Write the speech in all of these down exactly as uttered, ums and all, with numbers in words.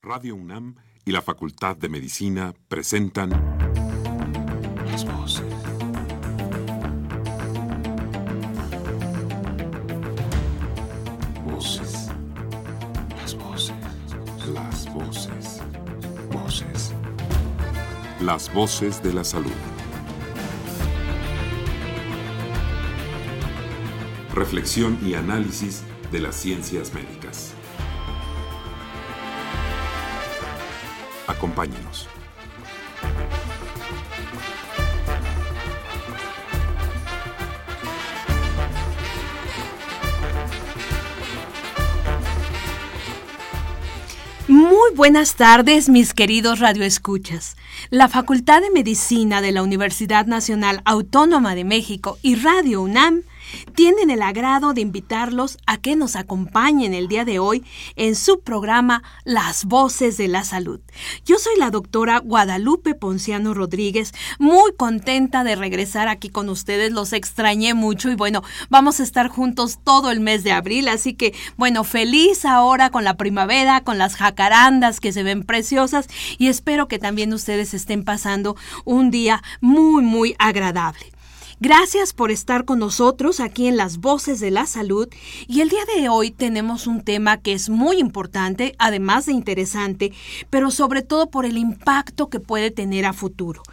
Radio UNAM y la Facultad de Medicina presentan Las Voces. Voces. Las voces. Las voces. Voces. Las voces de la salud. Reflexión y análisis de las ciencias médicas. Acompáñenos. Muy buenas tardes, mis queridos radioescuchas. La Facultad de Medicina de la Universidad Nacional Autónoma de México y Radio UNAM tienen el agrado de invitarlos a que nos acompañen el día de hoy en su programa Las Voces de la Salud. Yo soy la doctora Guadalupe Ponciano Rodríguez, muy contenta de regresar aquí con ustedes, los extrañé mucho y bueno, vamos a estar juntos todo el mes de abril, así que bueno, feliz ahora con la primavera, con las jacarandas que se ven preciosas y espero que también ustedes estén pasando un día muy, muy agradable. Gracias por estar con nosotros aquí en Las Voces de la Salud y el día de hoy tenemos un tema que es muy importante, además de interesante, pero sobre todo por el impacto que puede tener a futuro.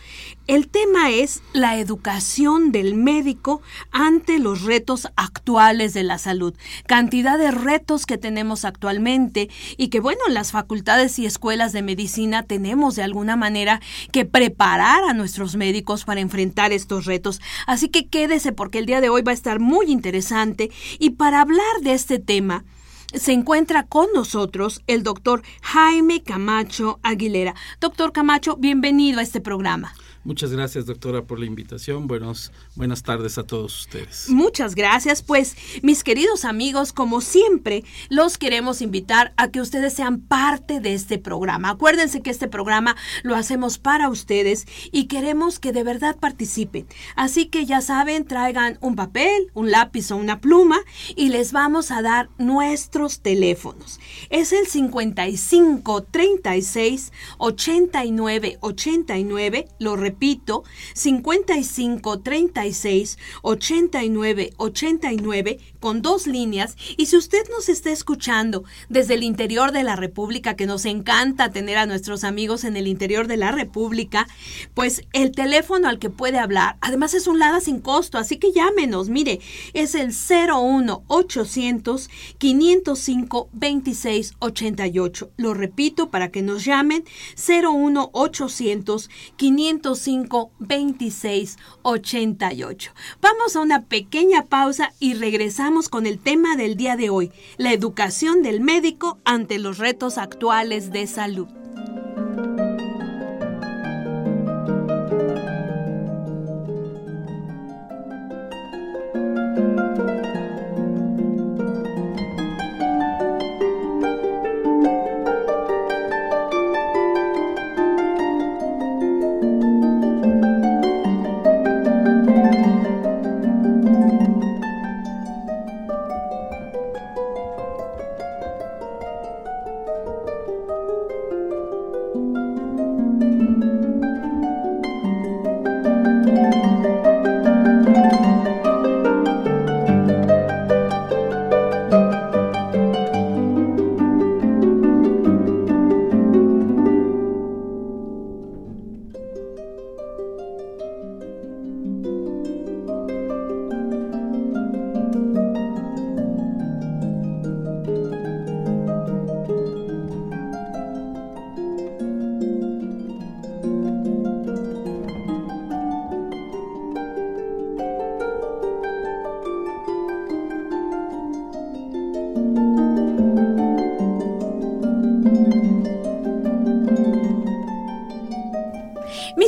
El tema es la educación del médico ante los retos actuales de la salud. Cantidad de retos que tenemos actualmente y que, bueno, las facultades y escuelas de medicina tenemos de alguna manera que preparar a nuestros médicos para enfrentar estos retos. Así que quédese porque el día de hoy va a estar muy interesante y para hablar de este tema se encuentra con nosotros el doctor Jaime Camacho Aguilera. Doctor Camacho, bienvenido a este programa. Muchas gracias, doctora, por la invitación. Buenos, buenas tardes a todos ustedes. Muchas gracias. Pues, mis queridos amigos, como siempre, los queremos invitar a que ustedes sean parte de este programa. Acuérdense que este programa lo hacemos para ustedes y queremos que de verdad participen. Así que ya saben, traigan un papel, un lápiz o una pluma y les vamos a dar nuestros teléfonos. Es el cincuenta y cinco, treinta y seis, ochenta y nueve, ochenta y nueve, lo repito. Repito, cincuenta y cinco, treinta y seis, ochenta y nueve, ochenta y nueve con dos líneas. Y si usted nos está escuchando desde el interior de la República, que nos encanta tener a nuestros amigos en el interior de la República, pues el teléfono al que puede hablar, además es un lada sin costo, así que llámenos, mire, es el cero uno, ochocientos, quinientos cinco, veintiséis ochenta y ocho. Lo repito para que nos llamen, cero uno, ochocientos, quinientos cinco, veintiséis ochenta y ocho. cinco veintiséis ochenta y ocho. Vamos a una pequeña pausa y regresamos con el tema del día de hoy, la educación del médico ante los retos actuales de salud.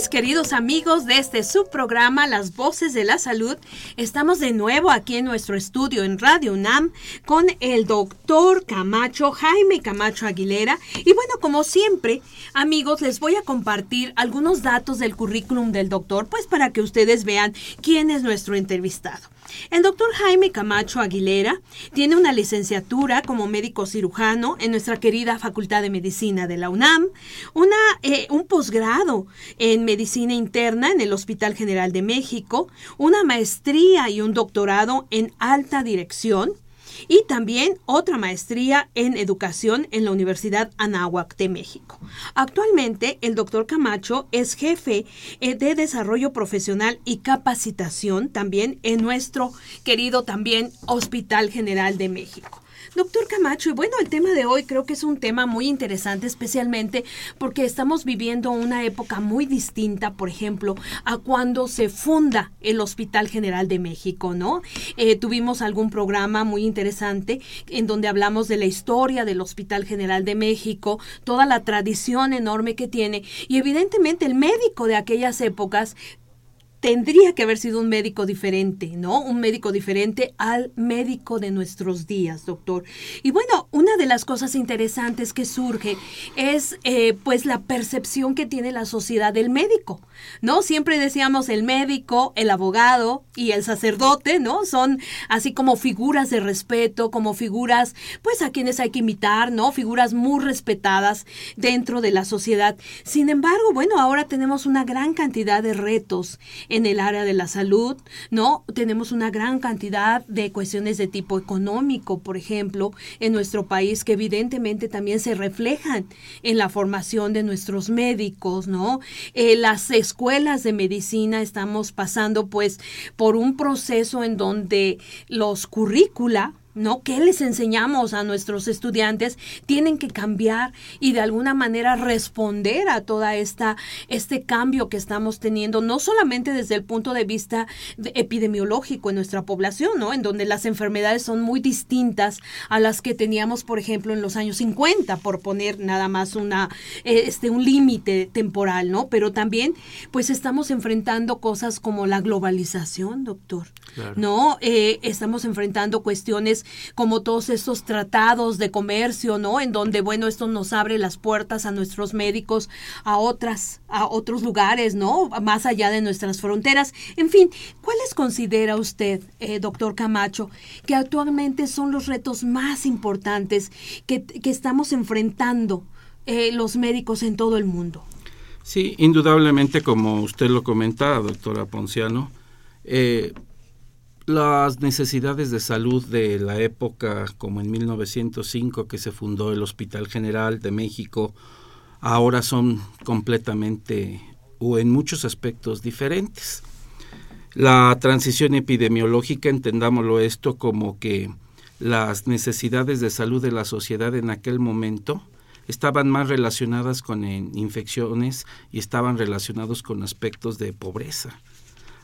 Queridos amigos de este subprograma Las Voces de la Salud, estamos de nuevo aquí en nuestro estudio en Radio UNAM con el doctor Camacho, Jaime Camacho Aguilera. Y bueno, como siempre, amigos, les voy a compartir algunos datos del currículum del doctor, pues para que ustedes vean quién es nuestro entrevistado. El doctor Jaime Camacho Aguilera tiene una licenciatura como médico cirujano en nuestra querida Facultad de Medicina de la UNAM, una, eh, un posgrado en Medicina Interna en el Hospital General de México, una maestría y un doctorado en Alta Dirección, y también otra maestría en Educación en la Universidad Anáhuac de México. Actualmente, el doctor Camacho es jefe de Desarrollo Profesional y Capacitación también en nuestro querido también Hospital General de México. Doctor Camacho, y bueno, el tema de hoy creo que es un tema muy interesante, especialmente porque estamos viviendo una época muy distinta, por ejemplo, a cuando se funda el Hospital General de México, ¿no? Eh, tuvimos algún programa muy interesante en donde hablamos de la historia del Hospital General de México, toda la tradición enorme que tiene, y evidentemente el médico de aquellas épocas tendría que haber sido un médico diferente, ¿no? Un médico diferente al médico de nuestros días, doctor. Y bueno, una de las cosas interesantes que surge es, eh, pues, la percepción que tiene la sociedad del médico, ¿no? Siempre decíamos el médico, el abogado y el sacerdote, ¿no? Son así como figuras de respeto, como figuras, pues, a quienes hay que imitar, ¿no? Figuras muy respetadas dentro de la sociedad. Sin embargo, bueno, ahora tenemos una gran cantidad de retos en el área de la salud, ¿no? Tenemos una gran cantidad de cuestiones de tipo económico, por ejemplo, en nuestro país, que evidentemente también se reflejan en la formación de nuestros médicos, ¿no? Eh, las escuelas de medicina estamos pasando, pues, por un proceso en donde los currícula, ¿no? ¿Qué les enseñamos a nuestros estudiantes? Tienen que cambiar y de alguna manera responder a toda esta este cambio que estamos teniendo, no solamente desde el punto de vista de epidemiológico en nuestra población, ¿no? En donde las enfermedades son muy distintas a las que teníamos, por ejemplo, en los años cincuenta, por poner nada más una este un límite temporal, ¿no? Pero también, pues, estamos enfrentando cosas como la globalización, doctor, claro. ¿No? Eh, estamos enfrentando cuestiones como todos estos tratados de comercio, ¿no? En donde, bueno, esto nos abre las puertas a nuestros médicos a otras, a otros lugares, ¿no? Más allá de nuestras fronteras. En fin, ¿cuáles considera usted, eh, doctor Camacho, que actualmente son los retos más importantes que, que estamos enfrentando eh, los médicos en todo el mundo? Sí, indudablemente, como usted lo comentaba, doctora Ponciano, eh, las necesidades de salud de la época, como en mil novecientos cinco que se fundó el Hospital General de México, ahora son completamente o en muchos aspectos diferentes. La transición epidemiológica, entendámoslo esto como que las necesidades de salud de la sociedad en aquel momento estaban más relacionadas con infecciones y estaban relacionados con aspectos de pobreza.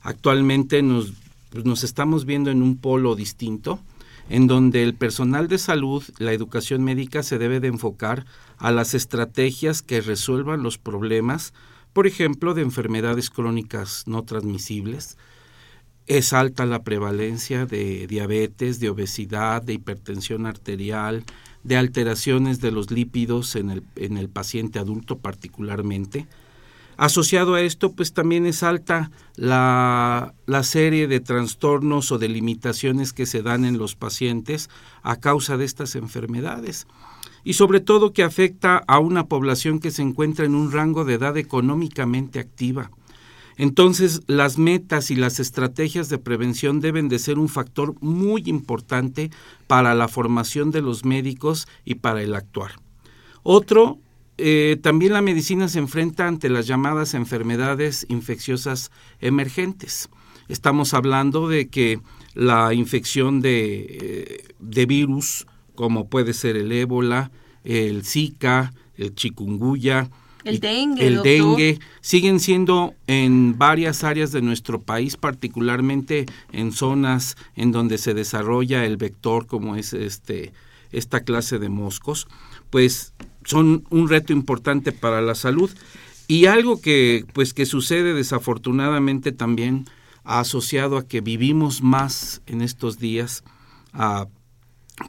Actualmente nos Pues nos estamos viendo en un polo distinto, en donde el personal de salud, la educación médica, se debe de enfocar a las estrategias que resuelvan los problemas, por ejemplo, de enfermedades crónicas no transmisibles. Es alta la prevalencia de diabetes, de obesidad, de hipertensión arterial, de alteraciones de los lípidos en el, en el paciente adulto particularmente. Asociado a esto, pues también es alta la, la serie de trastornos o de limitaciones que se dan en los pacientes a causa de estas enfermedades, y sobre todo que afecta a una población que se encuentra en un rango de edad económicamente activa. Entonces, las metas y las estrategias de prevención deben de ser un factor muy importante para la formación de los médicos y para el actuar. Otro Eh, también la medicina se enfrenta ante las llamadas enfermedades infecciosas emergentes. Estamos hablando de que la infección de, de virus, como puede ser el ébola, el Zika, el chikungunya, el dengue, el dengue siguen siendo en varias áreas de nuestro país, particularmente en zonas en donde se desarrolla el vector, como es este esta clase de moscos, pues son un reto importante para la salud. Y algo que pues que sucede desafortunadamente también, asociado a que vivimos más en estos días, ah,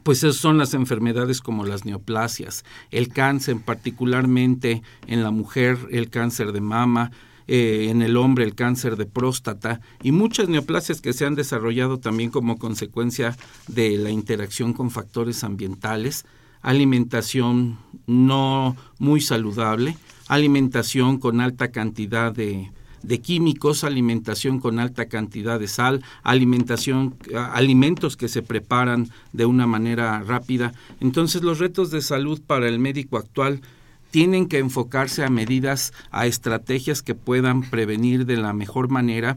pues son las enfermedades como las neoplasias, el cáncer particularmente en la mujer, el cáncer de mama, eh, en el hombre el cáncer de próstata y muchas neoplasias que se han desarrollado también como consecuencia de la interacción con factores ambientales, alimentación no muy saludable, alimentación con alta cantidad de, de químicos, alimentación con alta cantidad de sal, alimentación, alimentos que se preparan de una manera rápida. Entonces, los retos de salud para el médico actual tienen que enfocarse a medidas, a estrategias que puedan prevenir de la mejor manera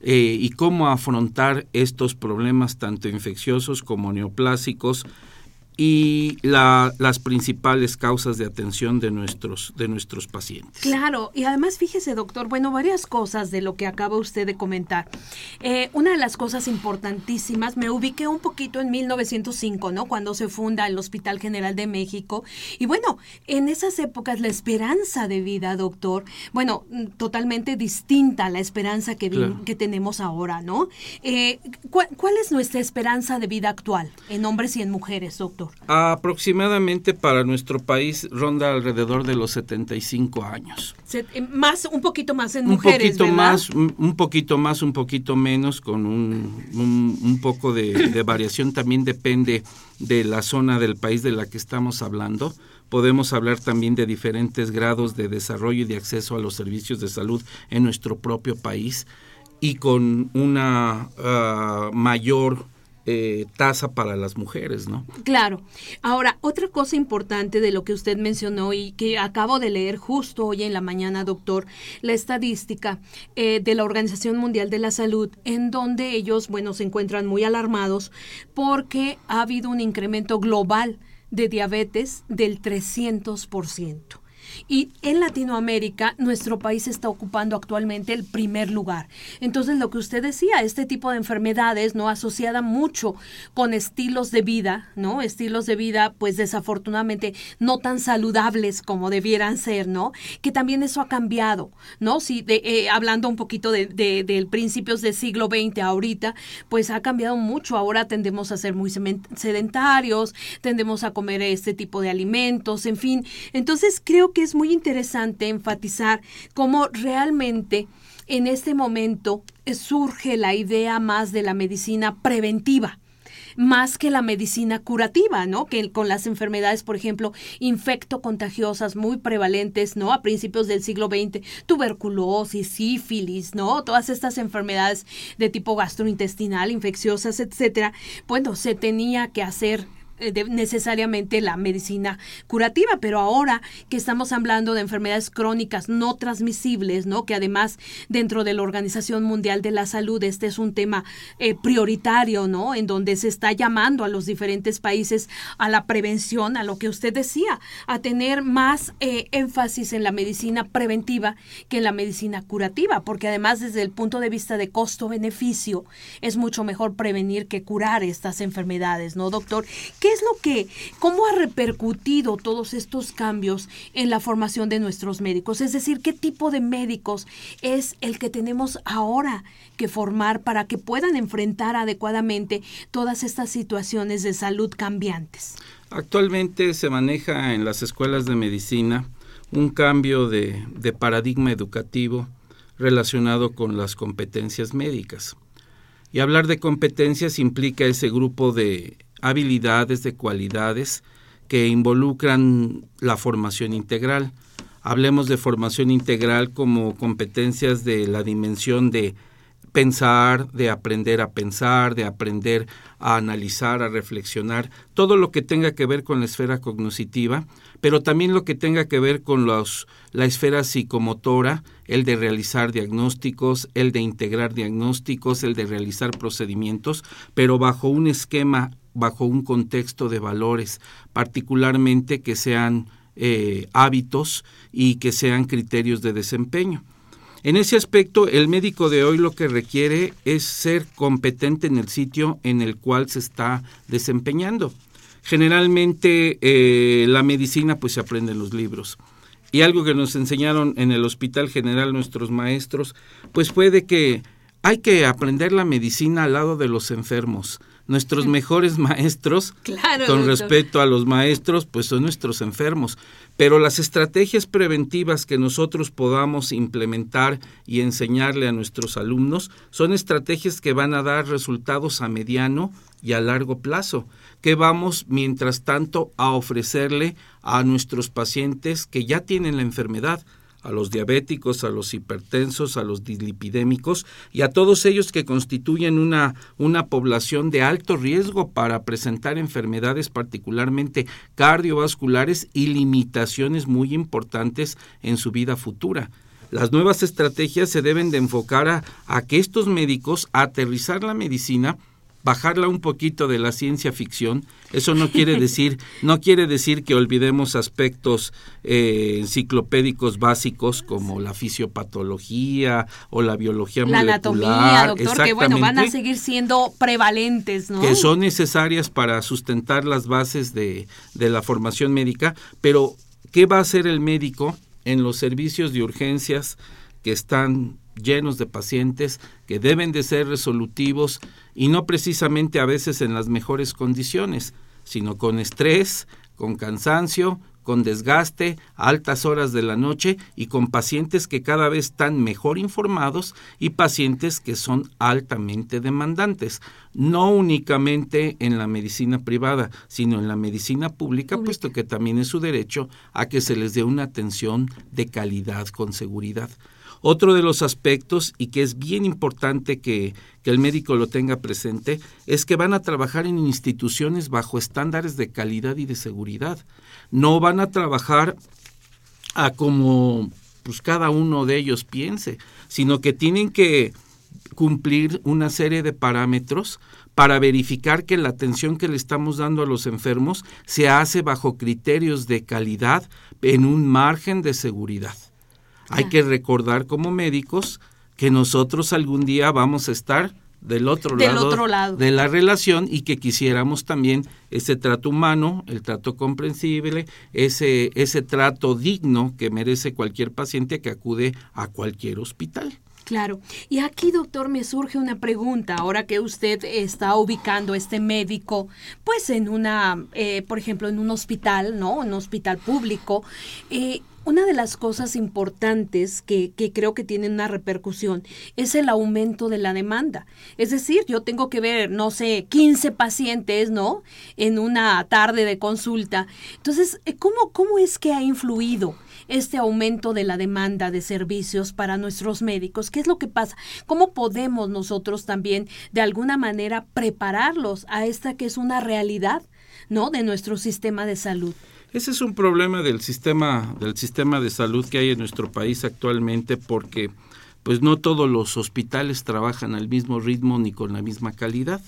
eh, y cómo afrontar estos problemas tanto infecciosos como neoplásicos y la, las principales causas de atención de nuestros, de nuestros pacientes. Claro, y además fíjese, doctor, bueno, varias cosas de lo que acaba usted de comentar. Eh, una de las cosas importantísimas, me ubiqué un poquito en mil novecientos cinco, ¿no? Cuando se funda el Hospital General de México. Y bueno, en esas épocas la esperanza de vida, doctor, bueno, totalmente distinta a la esperanza que, claro. que tenemos ahora, ¿no? Eh, ¿cuál, ¿Cuál es nuestra esperanza de vida actual en hombres y en mujeres, doctor? Aproximadamente para nuestro país ronda alrededor de los setenta y cinco años. Más, un poquito más en mujeres, un poquito ¿verdad? Más, un poquito más, un poquito menos, con un, un, un poco de, de variación. También depende de la zona del país de la que estamos hablando. Podemos hablar también de diferentes grados de desarrollo y de acceso a los servicios de salud en nuestro propio país y con una uh, mayor Eh, tasa para las mujeres, ¿no? Claro. Ahora, otra cosa importante de lo que usted mencionó y que acabo de leer justo hoy en la mañana, doctor, la estadística eh, de la Organización Mundial de la Salud, en donde ellos, bueno, se encuentran muy alarmados porque ha habido un incremento global de diabetes del trescientos por ciento. Y en Latinoamérica, nuestro país está ocupando actualmente el primer lugar. Entonces, lo que usted decía, este tipo de enfermedades, ¿no?, asociada mucho con estilos de vida, ¿no?, estilos de vida, pues, desafortunadamente, no tan saludables como debieran ser, ¿no?, que también eso ha cambiado, ¿no? Si de, eh, hablando un poquito de, de, de principios del siglo veinte ahorita, pues, ha cambiado mucho. Ahora tendemos a ser muy sedentarios, tendemos a comer este tipo de alimentos, en fin. Entonces, creo que es muy interesante enfatizar cómo realmente en este momento surge la idea más de la medicina preventiva, más que la medicina curativa, ¿no? Que con las enfermedades, por ejemplo, infectocontagiosas muy prevalentes, ¿no?, a principios del siglo veinte, tuberculosis, sífilis, ¿no?, todas estas enfermedades de tipo gastrointestinal, infecciosas, etcétera. Bueno, se tenía que hacer De necesariamente la medicina curativa, pero ahora que estamos hablando de enfermedades crónicas no transmisibles, ¿no?, que además dentro de la Organización Mundial de la Salud este es un tema eh, prioritario, ¿no?, en donde se está llamando a los diferentes países a la prevención, a lo que usted decía, a tener más eh, énfasis en la medicina preventiva que en la medicina curativa, porque además desde el punto de vista de costo-beneficio es mucho mejor prevenir que curar estas enfermedades, ¿no, doctor? ¿Qué es lo que, cómo ha repercutido todos estos cambios en la formación de nuestros médicos? Es decir, ¿qué tipo de médicos es el que tenemos ahora que formar para que puedan enfrentar adecuadamente todas estas situaciones de salud cambiantes? Actualmente se maneja en las escuelas de medicina un cambio de, de paradigma educativo relacionado con las competencias médicas. Y hablar de competencias implica ese grupo de habilidades, de cualidades que involucran la formación integral. Hablemos de formación integral como competencias de la dimensión de pensar, de aprender a pensar, de aprender a analizar, a reflexionar, todo lo que tenga que ver con la esfera cognitiva, pero también lo que tenga que ver con los, la esfera psicomotora, el de realizar diagnósticos, el de integrar diagnósticos, el de realizar procedimientos, pero bajo un esquema, bajo un contexto de valores, particularmente que sean eh, hábitos y que sean criterios de desempeño. En ese aspecto, el médico de hoy lo que requiere es ser competente en el sitio en el cual se está desempeñando. Generalmente, eh, la medicina pues se aprende en los libros. Y algo que nos enseñaron en el Hospital General nuestros maestros, pues fue de que hay que aprender la medicina al lado de los enfermos, Nuestros mejores maestros, claro, con doctor. respecto a los maestros, pues son nuestros enfermos. Pero las estrategias preventivas que nosotros podamos implementar y enseñarle a nuestros alumnos son estrategias que van a dar resultados a mediano y a largo plazo, que vamos, mientras tanto, a ofrecerle a nuestros pacientes que ya tienen la enfermedad, a los diabéticos, a los hipertensos, a los dislipidémicos y a todos ellos que constituyen una, una población de alto riesgo para presentar enfermedades particularmente cardiovasculares y limitaciones muy importantes en su vida futura. Las nuevas estrategias se deben de enfocar a, a que estos médicos aterrizar la medicina, bajarla un poquito de la ciencia ficción. Eso no quiere decir, no quiere decir que olvidemos aspectos eh, enciclopédicos básicos como la fisiopatología o la biología la molecular. La anatomía, doctor, que bueno, van a seguir siendo prevalentes, ¿no? Que son necesarias para sustentar las bases de, de la formación médica, pero ¿qué va a hacer el médico en los servicios de urgencias que están llenos de pacientes que deben de ser resolutivos y no precisamente a veces en las mejores condiciones, sino con estrés, con cansancio, con desgaste, a altas horas de la noche y con pacientes que cada vez están mejor informados y pacientes que son altamente demandantes, no únicamente en la medicina privada, sino en la medicina pública, puesto que también es su derecho a que se les dé una atención de calidad con seguridad. Otro de los aspectos, y que es bien importante que, que el médico lo tenga presente, es que van a trabajar en instituciones bajo estándares de calidad y de seguridad. No van a trabajar a como pues, cada uno de ellos piense, sino que tienen que cumplir una serie de parámetros para verificar que la atención que le estamos dando a los enfermos se hace bajo criterios de calidad en un margen de seguridad. Hay que recordar como médicos que nosotros algún día vamos a estar del otro, del lado, otro lado de la relación y que quisiéramos también ese trato humano, el trato comprensible, ese, ese trato digno que merece cualquier paciente que acude a cualquier hospital. Claro. Y aquí, doctor, me surge una pregunta. Ahora que usted está ubicando a este médico, pues en una, eh, por ejemplo, en un hospital, ¿no? Un hospital público, eh, una de las cosas importantes que, que creo que tienen una repercusión es el aumento de la demanda. Es decir, yo tengo que ver, no sé, quince pacientes, ¿no? En una tarde de consulta. Entonces, ¿cómo, cómo es que ha influido este aumento de la demanda de servicios para nuestros médicos? ¿Qué es lo que pasa? ¿Cómo podemos nosotros también, de alguna manera, prepararlos a esta que es una realidad, ¿no? De nuestro sistema de salud? Ese es un problema del sistema del sistema de salud que hay en nuestro país actualmente, porque pues no todos los hospitales trabajan al mismo ritmo ni con la misma calidad.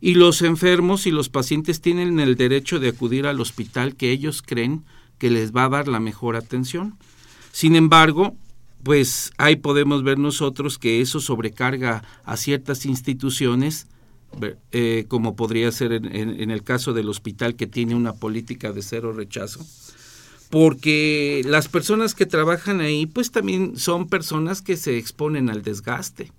Y los enfermos y los pacientes tienen el derecho de acudir al hospital que ellos creen que les va a dar la mejor atención. Sin embargo, pues ahí podemos ver nosotros que eso sobrecarga a ciertas instituciones, Eh, como podría ser en, en, en el caso del hospital que tiene una política de cero rechazo, porque las personas que trabajan ahí pues también son personas que se exponen al desgaste.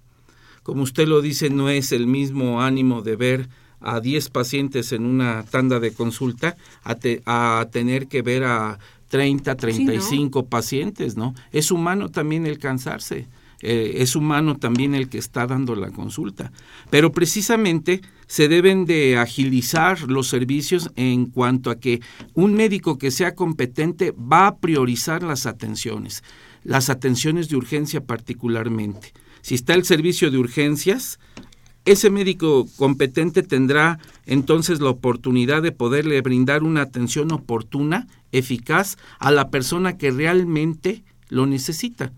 Como usted lo dice, no es el mismo ánimo de ver a diez pacientes en una tanda de consulta a, te, a tener que ver a treinta, treinta y cinco sí, ¿no? pacientes, ¿no? Es humano también el cansarse. Eh, es humano también el que está dando la consulta, pero precisamente se deben de agilizar los servicios en cuanto a que un médico que sea competente va a priorizar las atenciones, las atenciones de urgencia particularmente. Si está el servicio de urgencias, ese médico competente tendrá entonces la oportunidad de poderle brindar una atención oportuna, eficaz, a la persona que realmente lo necesita.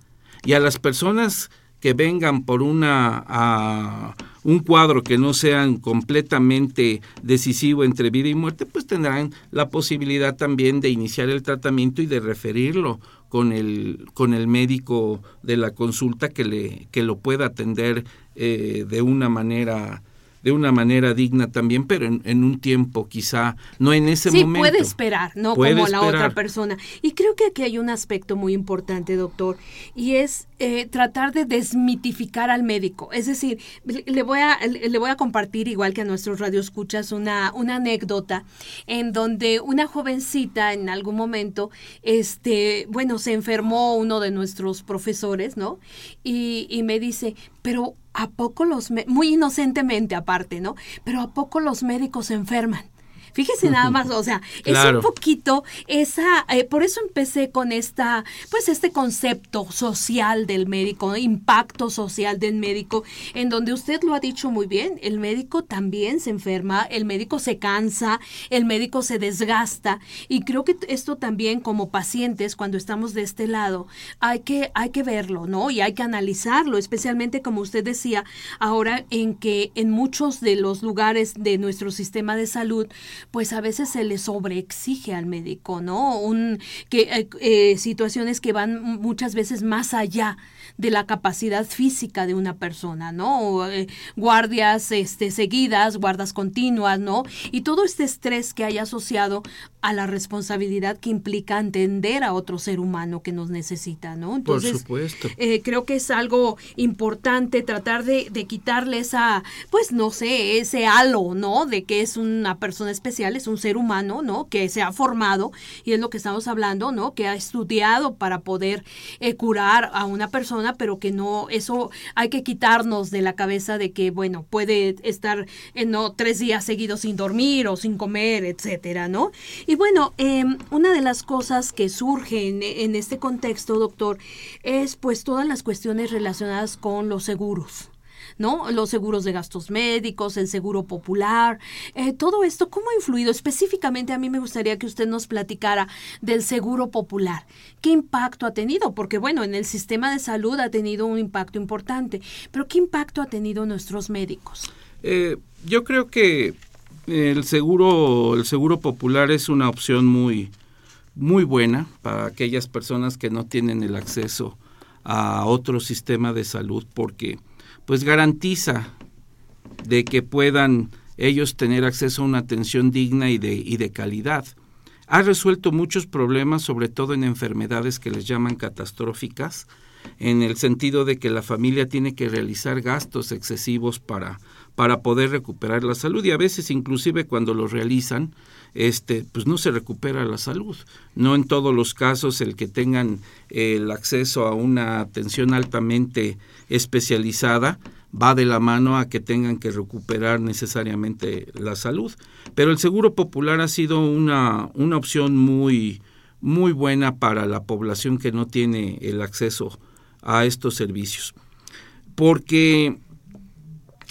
Y a las personas que vengan por una a un cuadro que no sean completamente decisivo entre vida y muerte, pues tendrán la posibilidad también de iniciar el tratamiento y de referirlo con el con el médico de la consulta que le que lo pueda atender eh, de una manera de una manera digna también, pero en, en un tiempo quizá, no en ese sí, momento. Sí, puede esperar, no puede como esperar. La otra persona. Y creo que aquí hay un aspecto muy importante, doctor, y es eh, tratar de desmitificar al médico. Es decir, le voy a, le voy a compartir, igual que a nuestros radioescuchas, una, una anécdota en donde una jovencita en algún momento, este, bueno, se enfermó uno de nuestros profesores, ¿no? Y, y me dice, pero ¿a poco los, me- muy inocentemente aparte, ¿no? Pero ¿a poco los médicos se enferman? Fíjese nada más, o sea, claro. Es un poquito esa, eh, por eso empecé con esta, pues este concepto social del médico, impacto social del médico, en donde usted lo ha dicho muy bien, el médico también se enferma, el médico se cansa, el médico se desgasta, y creo que esto también como pacientes, cuando estamos de este lado, hay que, hay que verlo, ¿no? Y hay que analizarlo, especialmente como usted decía, ahora en que en muchos de los lugares de nuestro sistema de salud, pues a veces se le sobreexige al médico, ¿no? Un, que eh, eh, situaciones que van muchas veces más allá de la capacidad física de una persona, ¿no? O, eh, guardias este, seguidas, guardas continuas, ¿no? Y todo este estrés que hay asociado a la responsabilidad que implica atender a otro ser humano que nos necesita, ¿no? Entonces, por supuesto. Eh, creo que es algo importante tratar de, de quitarle esa, pues no sé, ese halo, ¿no? De que es una persona especial, es un ser humano, ¿no? Que se ha formado, y es lo que estamos hablando, ¿no? Que ha estudiado para poder eh, curar a una persona, pero que no, eso hay que quitarnos de la cabeza de que, bueno, puede estar eh, no tres días seguidos sin dormir o sin comer, etcétera, ¿no? Y bueno, eh, una de las cosas que surgen en, en este contexto, doctor, es pues todas las cuestiones relacionadas con los seguros, ¿no? Los seguros de gastos médicos, el seguro popular, eh, todo esto, ¿cómo ha influido? Específicamente a mí me gustaría que usted nos platicara del seguro popular. ¿Qué impacto ha tenido? Porque, bueno, en el sistema de salud ha tenido un impacto importante, pero ¿qué impacto ha tenido en nuestros médicos? Eh, yo creo que el seguro, el seguro popular es una opción muy, muy buena para aquellas personas que no tienen el acceso a otro sistema de salud, porque pues garantiza de que puedan ellos tener acceso a una atención digna y de, y de calidad. Ha resuelto muchos problemas, sobre todo en enfermedades que les llaman catastróficas, en el sentido de que la familia tiene que realizar gastos excesivos para, para poder recuperar la salud, y a veces inclusive cuando lo realizan, este, pues no se recupera la salud. No en todos los casos el que tengan eh, el acceso a una atención altamente especializada va de la mano a que tengan que recuperar necesariamente la salud. Pero el seguro popular ha sido una, una opción muy, muy buena para la población que no tiene el acceso a estos servicios, porque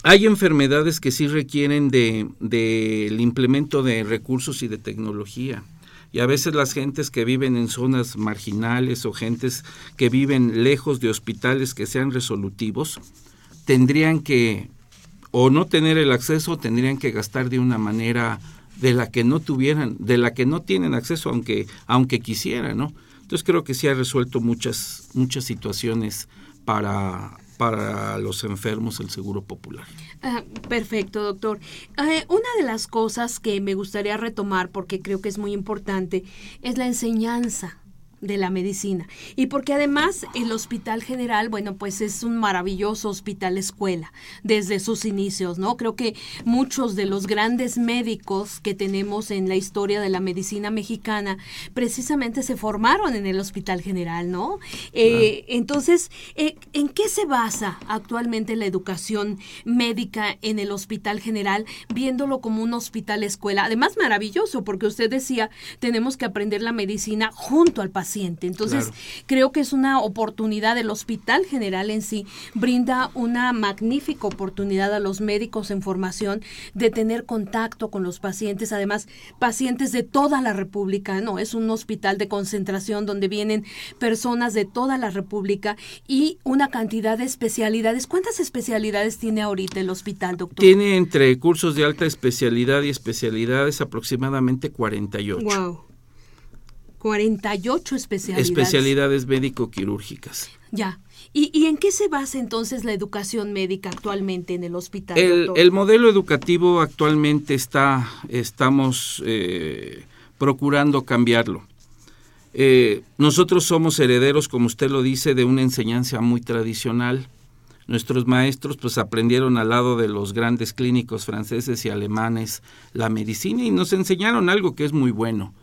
hay enfermedades que sí requieren del de, de implemento de recursos y de tecnología, y a veces las gentes que viven en zonas marginales o gentes que viven lejos de hospitales que sean resolutivos, tendrían que o no tener el acceso, tendrían que gastar de una manera de la que no tuvieran, de la que no tienen acceso aunque, aunque quisieran, ¿no? Entonces creo que sí ha resuelto muchas, muchas situaciones para... para los enfermos el seguro popular. Ah, perfecto, doctor. Eh, una de las cosas que me gustaría retomar, porque creo que es muy importante, es la enseñanza de la medicina. Y porque además el Hospital General, bueno, pues es un maravilloso hospital escuela desde sus inicios, ¿no? Creo que muchos de los grandes médicos que tenemos en la historia de la medicina mexicana precisamente se formaron en el Hospital General, ¿no? Eh, ah. Entonces, eh, ¿en qué se basa actualmente la educación médica en el Hospital General, viéndolo como un hospital escuela? Además, maravilloso, porque usted decía, tenemos que aprender la medicina junto al paciente. Entonces, claro, creo que es una oportunidad. El Hospital General en sí brinda una magnífica oportunidad a los médicos en formación de tener contacto con los pacientes, además pacientes de toda la República, ¿no? Es un hospital de concentración donde vienen personas de toda la República y una cantidad de especialidades. ¿Cuántas especialidades tiene ahorita el hospital, doctor? Tiene entre cursos de alta especialidad y especialidades aproximadamente cuarenta y ocho. Wow. cuarenta y ocho especialidades. Especialidades médico-quirúrgicas. Ya. ¿Y, y en qué se basa entonces la educación médica actualmente en el hospital? El, el modelo educativo actualmente está, estamos eh, procurando cambiarlo. Eh, nosotros somos herederos, como usted lo dice, de una enseñanza muy tradicional. Nuestros maestros pues aprendieron al lado de los grandes clínicos franceses y alemanes la medicina y nos enseñaron algo que es muy bueno,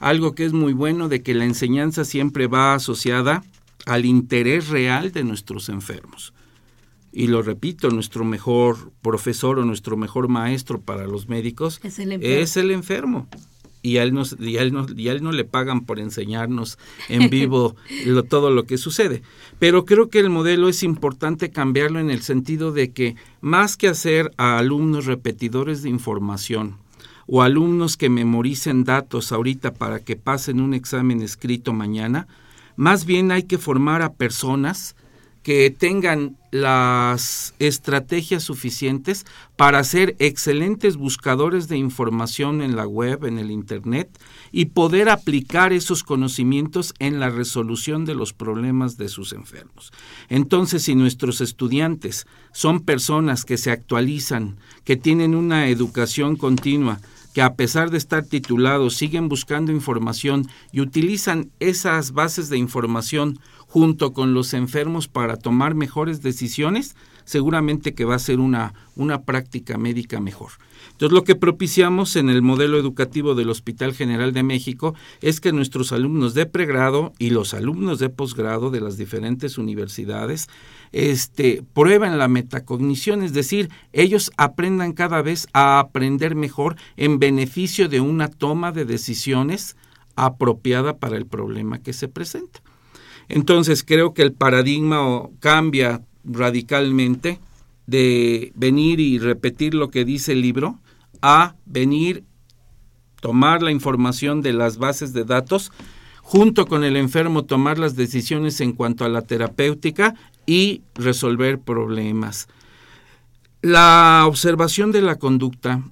algo que es muy bueno de que la enseñanza siempre va asociada al interés real de nuestros enfermos. Y lo repito, nuestro mejor profesor o nuestro mejor maestro para los médicos es el enfermo. Es el enfermo. Y a él, nos, y, a él nos, y a él no le pagan por enseñarnos en vivo lo, todo lo que sucede. Pero creo que el modelo es importante cambiarlo en el sentido de que más que hacer a alumnos repetidores de información o alumnos que memoricen datos ahorita para que pasen un examen escrito mañana, más bien hay que formar a personas que tengan las estrategias suficientes para ser excelentes buscadores de información en la web, en el internet, y poder aplicar esos conocimientos en la resolución de los problemas de sus enfermos. Entonces, si nuestros estudiantes son personas que se actualizan, que tienen una educación continua, que a pesar de estar titulados siguen buscando información y utilizan esas bases de información junto con los enfermos para tomar mejores decisiones, seguramente que va a ser una, una práctica médica mejor. Entonces, lo que propiciamos en el modelo educativo del Hospital General de México es que nuestros alumnos de pregrado y los alumnos de posgrado de las diferentes universidades este, prueben la metacognición, es decir, ellos aprendan cada vez a aprender mejor en beneficio de una toma de decisiones apropiada para el problema que se presenta. Entonces, creo que el paradigma cambia radicalmente de venir y repetir lo que dice el libro a venir, tomar la información de las bases de datos, junto con el enfermo tomar las decisiones en cuanto a la terapéutica y resolver problemas. La observación de la conducta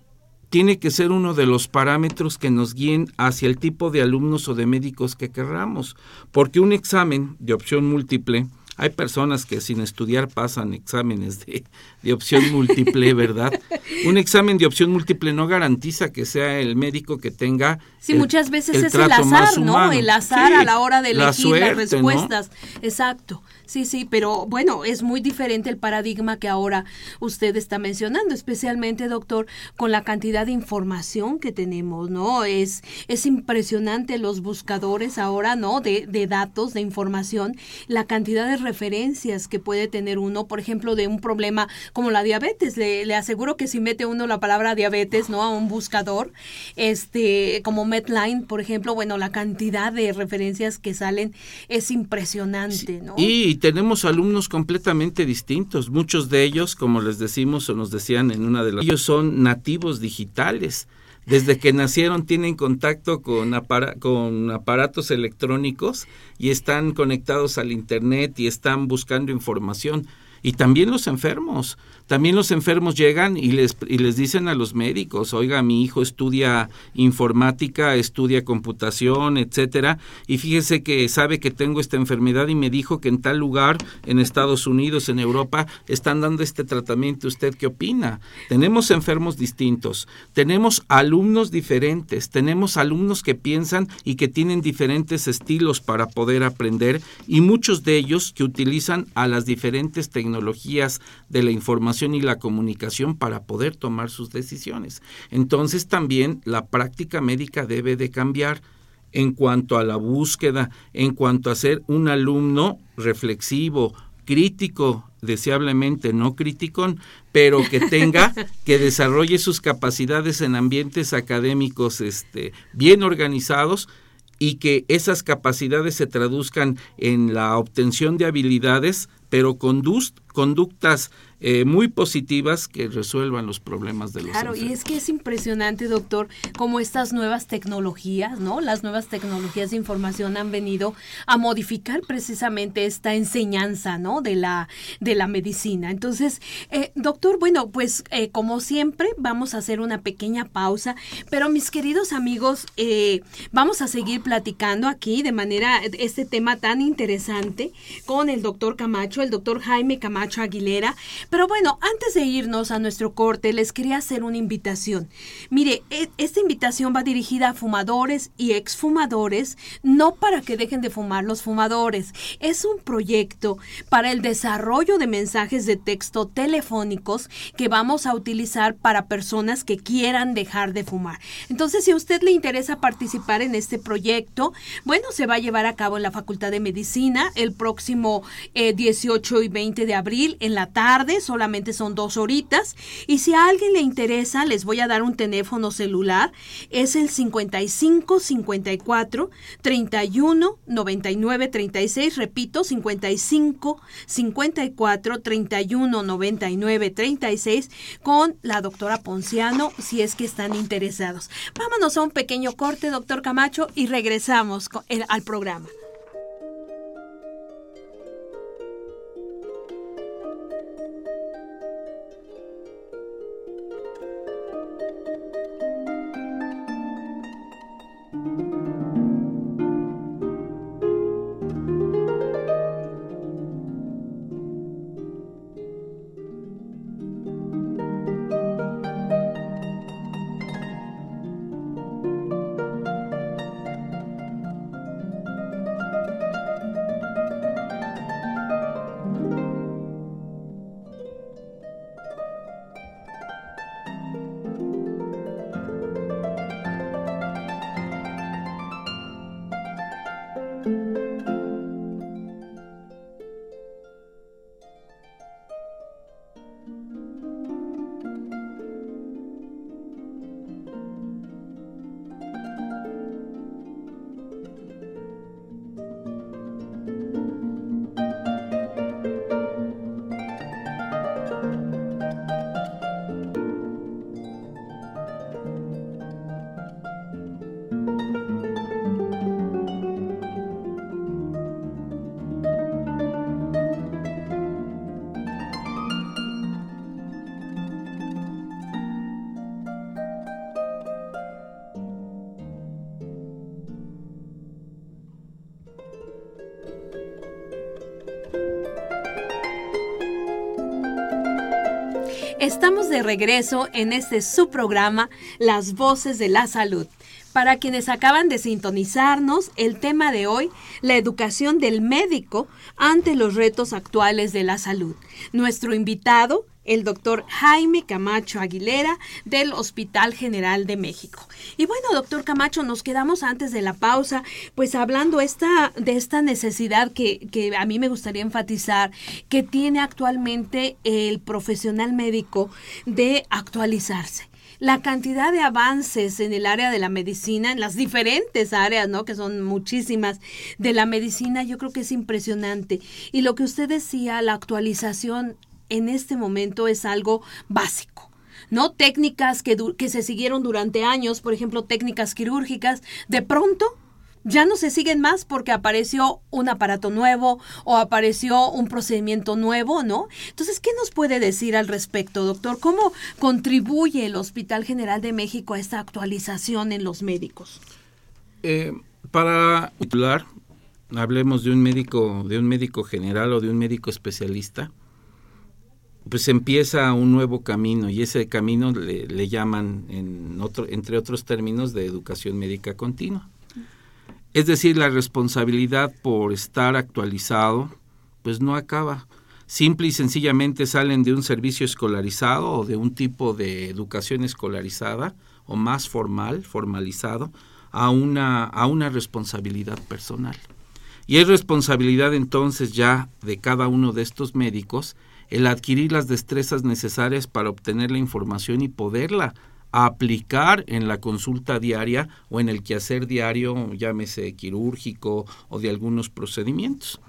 tiene que ser uno de los parámetros que nos guíen hacia el tipo de alumnos o de médicos que querramos, porque un examen de opción múltiple, hay personas que sin estudiar pasan exámenes de, de opción múltiple, ¿verdad? Un examen de opción múltiple no garantiza que sea el médico que tenga sí, el, muchas veces el es el azar, ¿no? El azar sí, a la hora de elegir la suerte, las respuestas. ¿No? Exacto. Sí, sí, pero bueno, es muy diferente el paradigma que ahora usted está mencionando, especialmente, doctor, con la cantidad de información que tenemos, ¿no? Es, es impresionante los buscadores ahora, ¿no? De, de datos, de información, la cantidad de referencias que puede tener uno, por ejemplo, de un problema como la diabetes. Le, le aseguro que si mete uno la palabra diabetes, ¿no? A un buscador, este, como Medline, por ejemplo, bueno, la cantidad de referencias que salen es impresionante, ¿no? Y tenemos alumnos completamente distintos, muchos de ellos, como les decimos o nos decían en una de las... Ellos son nativos digitales, desde que nacieron tienen contacto con, apara- con aparatos electrónicos y están conectados al internet y están buscando información. Y también los enfermos, también los enfermos llegan y les y les dicen a los médicos, oiga, mi hijo estudia informática, estudia computación, etcétera, y fíjese que sabe que tengo esta enfermedad y me dijo que en tal lugar, en Estados Unidos, en Europa, están dando este tratamiento, ¿usted qué opina? Tenemos enfermos distintos, tenemos alumnos diferentes, tenemos alumnos que piensan y que tienen diferentes estilos para poder aprender y muchos de ellos que utilizan a las diferentes tecnologías tecnologías de la información y la comunicación para poder tomar sus decisiones. Entonces también la práctica médica debe de cambiar en cuanto a la búsqueda, en cuanto a ser un alumno reflexivo, crítico, deseablemente no criticón, pero que tenga, que desarrolle sus capacidades en ambientes académicos este, bien organizados y que esas capacidades se traduzcan en la obtención de habilidades, pero conduct- conductas eh, muy positivas que resuelvan los problemas de los enfermos. Claro, y es que es impresionante, doctor, cómo estas nuevas tecnologías, ¿no? Las nuevas tecnologías de información han venido a modificar precisamente esta enseñanza, ¿no? De la, de la medicina. Entonces, eh, doctor, bueno, pues eh, como siempre, vamos a hacer una pequeña pausa, pero mis queridos amigos, eh, vamos a seguir platicando aquí de manera, este tema tan interesante con el doctor Camacho, el doctor Jaime Camacho Aguilera. Pero bueno, antes de irnos a nuestro corte, les quería hacer una invitación. Mire, esta invitación va dirigida a fumadores y exfumadores, no para que dejen de fumar los fumadores. Es un proyecto para el desarrollo de mensajes de texto telefónicos que vamos a utilizar para personas que quieran dejar de fumar. Entonces, si a usted le interesa participar en este proyecto, bueno, se va a llevar a cabo en la Facultad de Medicina el próximo eh, dieciocho y veinte de abril en la tarde, solamente son dos horitas. Y si a alguien le interesa, les voy a dar un teléfono celular, es el cincuenta y cinco cincuenta y cuatro treinta y uno noventa y nueve treinta y seis, repito, cincuenta y cinco cincuenta y cuatro treinta y uno noventa y nueve treinta y seis, con la doctora Ponciano, si es que están interesados. Vámonos a un pequeño corte, doctor Camacho, y regresamos con el, al programa. Estamos de regreso en este subprograma, Las Voces de la Salud. Para quienes acaban de sintonizarnos, el tema de hoy, la educación del médico ante los retos actuales de la salud. Nuestro invitado, el doctor Jaime Camacho Aguilera, del Hospital General de México. Y bueno, doctor Camacho, nos quedamos antes de la pausa, pues hablando esta, de esta necesidad que, que a mí me gustaría enfatizar, que tiene actualmente el profesional médico de actualizarse. La cantidad de avances en el área de la medicina, en las diferentes áreas, ¿no? Que son muchísimas de la medicina, yo creo que es impresionante. Y lo que usted decía, la actualización en este momento es algo básico, ¿no? Técnicas que, du- que se siguieron durante años, por ejemplo, técnicas quirúrgicas, de pronto ya no se siguen más porque apareció un aparato nuevo o apareció un procedimiento nuevo, ¿no? Entonces, ¿qué nos puede decir al respecto, doctor? ¿Cómo contribuye el Hospital General de México a esta actualización en los médicos? Eh, para titular, hablemos de un médico, de un médico general o de un médico especialista, pues empieza un nuevo camino, y ese camino le, le llaman, en otro, entre otros términos, de educación médica continua. Es decir, la responsabilidad por estar actualizado, pues no acaba. Simple y sencillamente salen de un servicio escolarizado o de un tipo de educación escolarizada o más formal, formalizado, a una, a una responsabilidad personal. Y es responsabilidad entonces ya de cada uno de estos médicos el adquirir las destrezas necesarias para obtener la información y poderla aplicar en la consulta diaria o en el quehacer diario, llámese quirúrgico o de algunos procedimientos.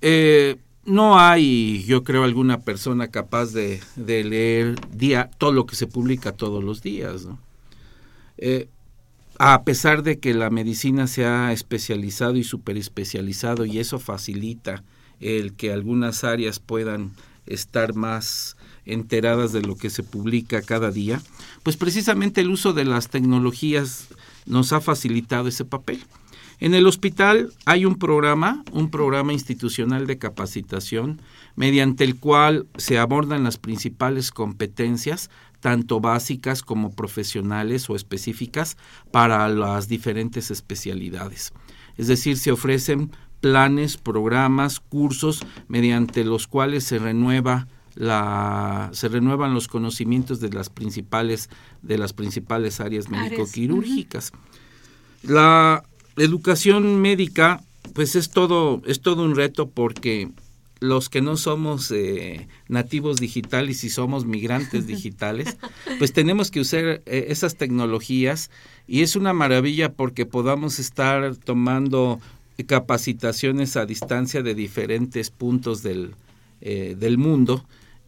Eh, No hay, yo creo, alguna persona capaz de, de leer día, todo lo que se publica todos los días, ¿no? Eh, a pesar de que la medicina se ha especializado y superespecializado, y eso facilita el que algunas áreas puedan estar más enteradas de lo que se publica cada día, pues precisamente el uso de las tecnologías nos ha facilitado ese papel. En el hospital hay un programa, un programa institucional de capacitación, mediante el cual se abordan las principales competencias, tanto básicas como profesionales o específicas, para las diferentes especialidades. Es decir, se ofrecen planes, programas, cursos, mediante los cuales se renueva la se renuevan los conocimientos de las principales, de las principales áreas médico-quirúrgicas. Uh-huh. La educación médica, pues es todo, es todo un reto, porque los que no somos eh, nativos digitales y somos migrantes digitales, pues tenemos que usar eh, esas tecnologías, y es una maravilla porque podamos estar tomando capacitaciones a distancia de diferentes puntos del, eh, del mundo,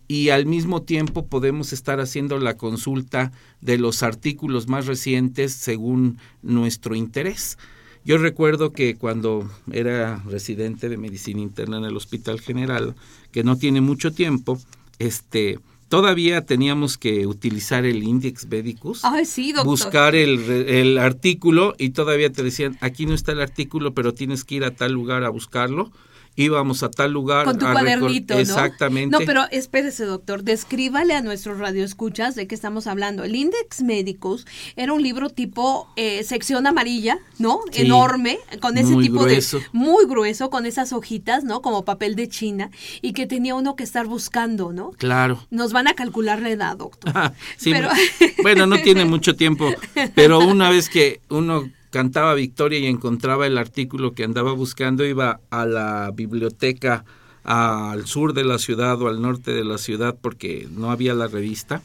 y al mismo tiempo podemos estar haciendo la consulta de los artículos más recientes según nuestro interés. Yo recuerdo que cuando era residente de medicina interna en el Hospital General, que no tiene mucho tiempo, este, todavía teníamos que utilizar el Index Medicus, Ay, sí, doctor. buscar el, el artículo, y todavía te decían, aquí no está el artículo, pero tienes que ir a tal lugar a buscarlo. Íbamos a tal lugar. Con tu a cuadernito, recor- ¿no? Exactamente. No, pero espérese, doctor, descríbale a nuestros radioescuchas de qué estamos hablando. El Index Medicus era un libro tipo eh, sección amarilla, ¿no? Sí, enorme, con ese muy tipo grueso. de... Muy grueso, con esas hojitas, ¿no? Como papel de China, y que tenía uno que estar buscando, ¿no? Claro. Nos van a calcular la edad, doctor. Ah, sí, pero... no, bueno, no tiene mucho tiempo, pero una vez que uno cantaba victoria y encontraba el artículo que andaba buscando, iba a la biblioteca al sur de la ciudad o al norte de la ciudad, porque no había la revista,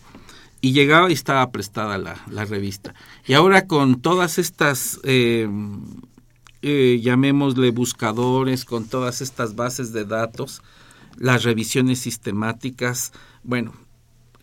y llegaba y estaba prestada la, la revista. Y ahora con todas estas, eh, eh, llamémosle buscadores, con todas estas bases de datos, las revisiones sistemáticas, bueno,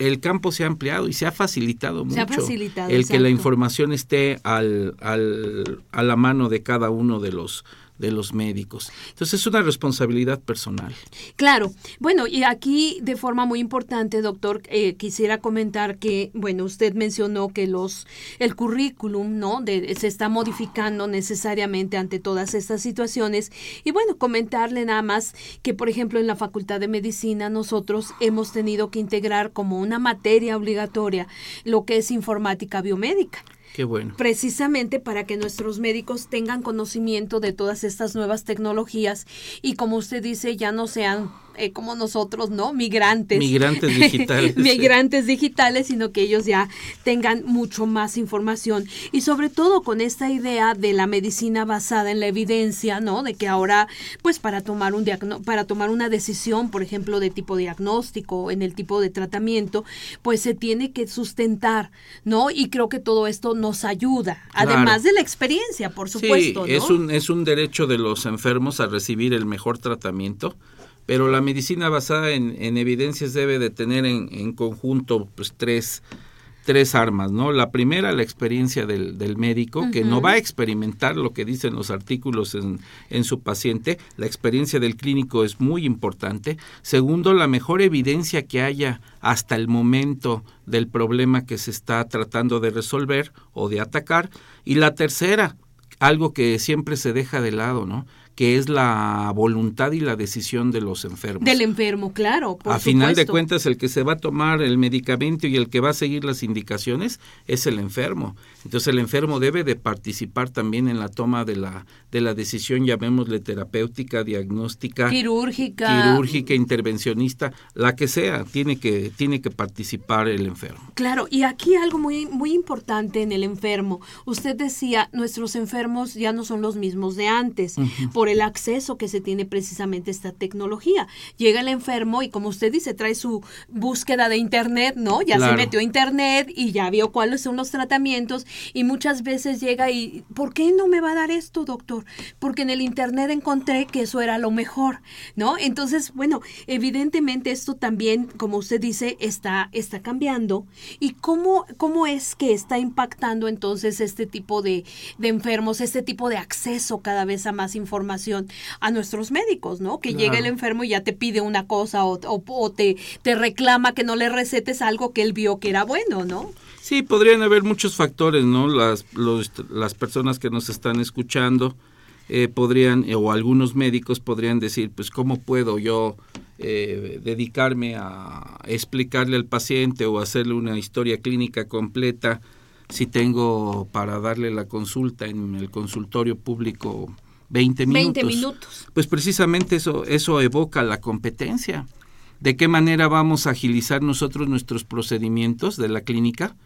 el campo se ha ampliado y se ha facilitado mucho. Se ha facilitado, el exacto. que la información esté al, al, a la mano de cada uno de los de los médicos. Entonces es una responsabilidad personal. Claro. Bueno, y aquí de forma muy importante, doctor, eh, quisiera comentar que, bueno, usted mencionó que los el currículum, ¿no?, de, se está modificando necesariamente ante todas estas situaciones, y bueno, comentarle nada más que, por ejemplo, en la Facultad de Medicina nosotros hemos tenido que integrar como una materia obligatoria lo que es informática biomédica. Qué bueno. Precisamente para que nuestros médicos tengan conocimiento de todas estas nuevas tecnologías y, como usted dice, ya no sean eh, como nosotros, ¿no? Migrantes. Migrantes digitales. Migrantes digitales, sino que ellos ya tengan mucho más información. Y sobre todo con esta idea de la medicina basada en la evidencia, ¿no? De que ahora, pues para tomar un diagno- para tomar una decisión, por ejemplo, de tipo diagnóstico, en el tipo de tratamiento, pues se tiene que sustentar, ¿no? Y creo que todo esto nos ayuda, claro. Además de la experiencia, por supuesto. Sí, ¿no? es un, es un derecho de los enfermos a recibir el mejor tratamiento, pero la medicina basada en, en evidencias debe de tener en, en conjunto pues tres, tres armas, ¿no? La primera, la experiencia del, del médico, uh-huh. que no va a experimentar lo que dicen los artículos en, en su paciente. La experiencia del clínico es muy importante. Segundo, la mejor evidencia que haya hasta el momento del problema que se está tratando de resolver o de atacar. Y la tercera, algo que siempre se deja de lado, ¿no?, que es la voluntad y la decisión de los enfermos. Del enfermo, claro, por supuesto. A final de cuentas, el que se va a tomar el medicamento y el que va a seguir las indicaciones es el enfermo. Entonces, el enfermo debe de participar también en la toma de la de la decisión, llamémosle terapéutica, diagnóstica, quirúrgica, quirúrgica, intervencionista, la que sea, tiene que tiene que participar el enfermo. Claro, y aquí algo muy muy importante en el enfermo. Usted decía, nuestros enfermos ya no son los mismos de antes. Uh-huh. por el acceso que se tiene precisamente a esta tecnología. Llega el enfermo y, como usted dice, trae su búsqueda de internet, ¿no? Ya claro. se metió a internet y ya vio cuáles son los tratamientos, y muchas veces llega y, ¿por qué no me va a dar esto, doctor? Porque en el internet encontré que eso era lo mejor, ¿no? Entonces, bueno, evidentemente esto también, como usted dice, está, está cambiando. ¿Y cómo, cómo es que está impactando entonces este tipo de, de enfermos, este tipo de acceso cada vez a más información a nuestros médicos, ¿no? Que claro. llega el enfermo y ya te pide una cosa o, o, o te, te reclama que no le recetes algo que él vio que era bueno, ¿no? Sí, podrían haber muchos factores, ¿no? Las, los, las personas que nos están escuchando eh, podrían, o algunos médicos podrían decir, pues, ¿cómo puedo yo eh, dedicarme a explicarle al paciente o hacerle una historia clínica completa si tengo para darle la consulta en el consultorio público veinte minutos? veinte minutos. Pues precisamente eso, eso evoca la competencia. ¿De qué manera vamos a agilizar nosotros nuestros procedimientos de la clínica?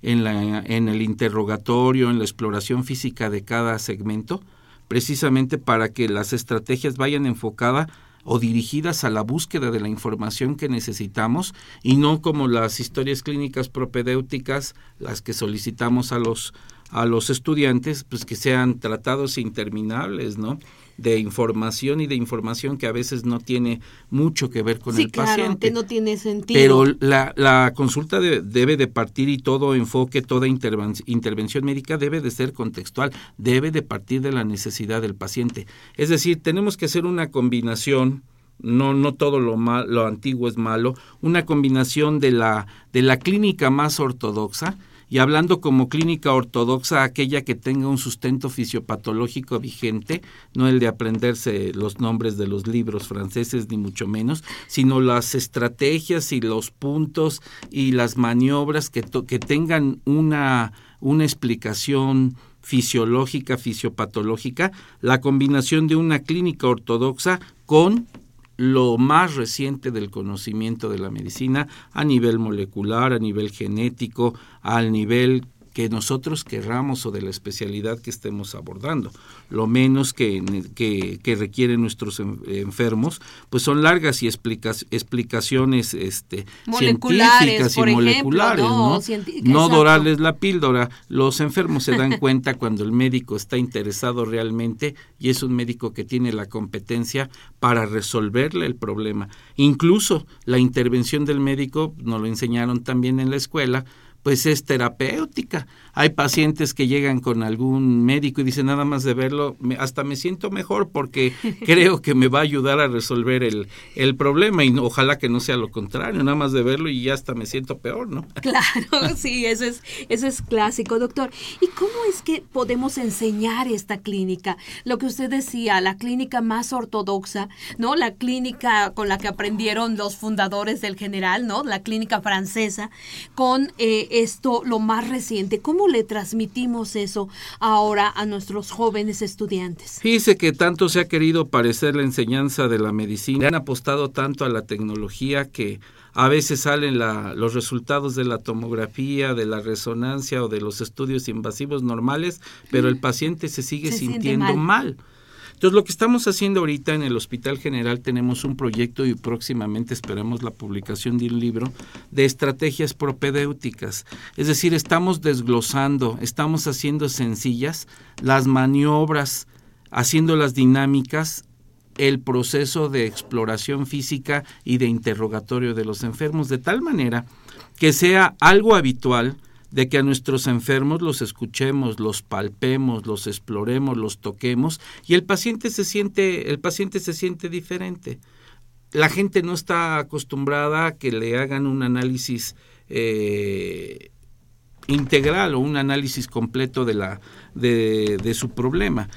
En, la, en el interrogatorio, en la exploración física de cada segmento, precisamente para que las estrategias vayan enfocadas o dirigidas a la búsqueda de la información que necesitamos, y no como las historias clínicas propedéuticas, las que solicitamos a los, a los estudiantes, pues que sean tratados interminables, ¿no? De información y de información que a veces no tiene mucho que ver con sí, el claro, paciente. Sí, claro, no tiene sentido. Pero la, la consulta de, debe de partir, y todo enfoque, toda interven- intervención médica debe de ser contextual, debe de partir de la necesidad del paciente. Es decir, tenemos que hacer una combinación, no no todo lo mal, lo antiguo es malo, una combinación de la de la clínica más ortodoxa. Y hablando como clínica ortodoxa, aquella que tenga un sustento fisiopatológico vigente, no el de aprenderse los nombres de los libros franceses, ni mucho menos, sino las estrategias y los puntos y las maniobras que, to- que tengan una, una explicación fisiológica, fisiopatológica, la combinación de una clínica ortodoxa con lo más reciente del conocimiento de la medicina a nivel molecular, a nivel genético, al nivel que nosotros querramos o de la especialidad que estemos abordando. Lo menos que, que, que requieren nuestros enfermos, pues son largas y explica, explicaciones este, científicas y por moleculares, ejemplo, ¿no? No, cienti- no dorarles la píldora. Los enfermos se dan cuenta cuando el médico está interesado realmente, y es un médico que tiene la competencia para resolverle el problema. Incluso la intervención del médico, nos lo enseñaron también en la escuela, pues es terapéutica. Hay pacientes que llegan con algún médico y dicen, nada más de verlo, me, hasta me siento mejor porque creo que me va a ayudar a resolver el, el problema, y no, ojalá que no sea lo contrario, nada más de verlo y ya hasta me siento peor, ¿no? Claro, sí, eso es, eso es clásico, doctor. ¿Y cómo es que podemos enseñar esta clínica? Lo que usted decía, la clínica más ortodoxa, ¿no? La clínica con la que aprendieron los fundadores del General, ¿no? La clínica francesa, con eh, esto, lo más reciente. ¿Cómo le transmitimos eso ahora a nuestros jóvenes estudiantes? Dice que tanto se ha querido parecer la enseñanza de la medicina, han apostado tanto a la tecnología que a veces salen la, los resultados de la tomografía, de la resonancia o de los estudios invasivos normales, pero el paciente se sigue se sintiendo mal. mal. Entonces, lo que estamos haciendo ahorita en el Hospital General, tenemos un proyecto y próximamente esperamos la publicación de un libro de estrategias propedéuticas. Es decir, estamos desglosando, estamos haciendo sencillas las maniobras, haciendo las dinámicas, el proceso de exploración física y de interrogatorio de los enfermos, de tal manera que sea algo habitual de que a nuestros enfermos los escuchemos, los palpemos, los exploremos, los toquemos, y el paciente se siente, el paciente se siente diferente. La gente no está acostumbrada a que le hagan un análisis eh, integral o un análisis completo de la, de, de su problema.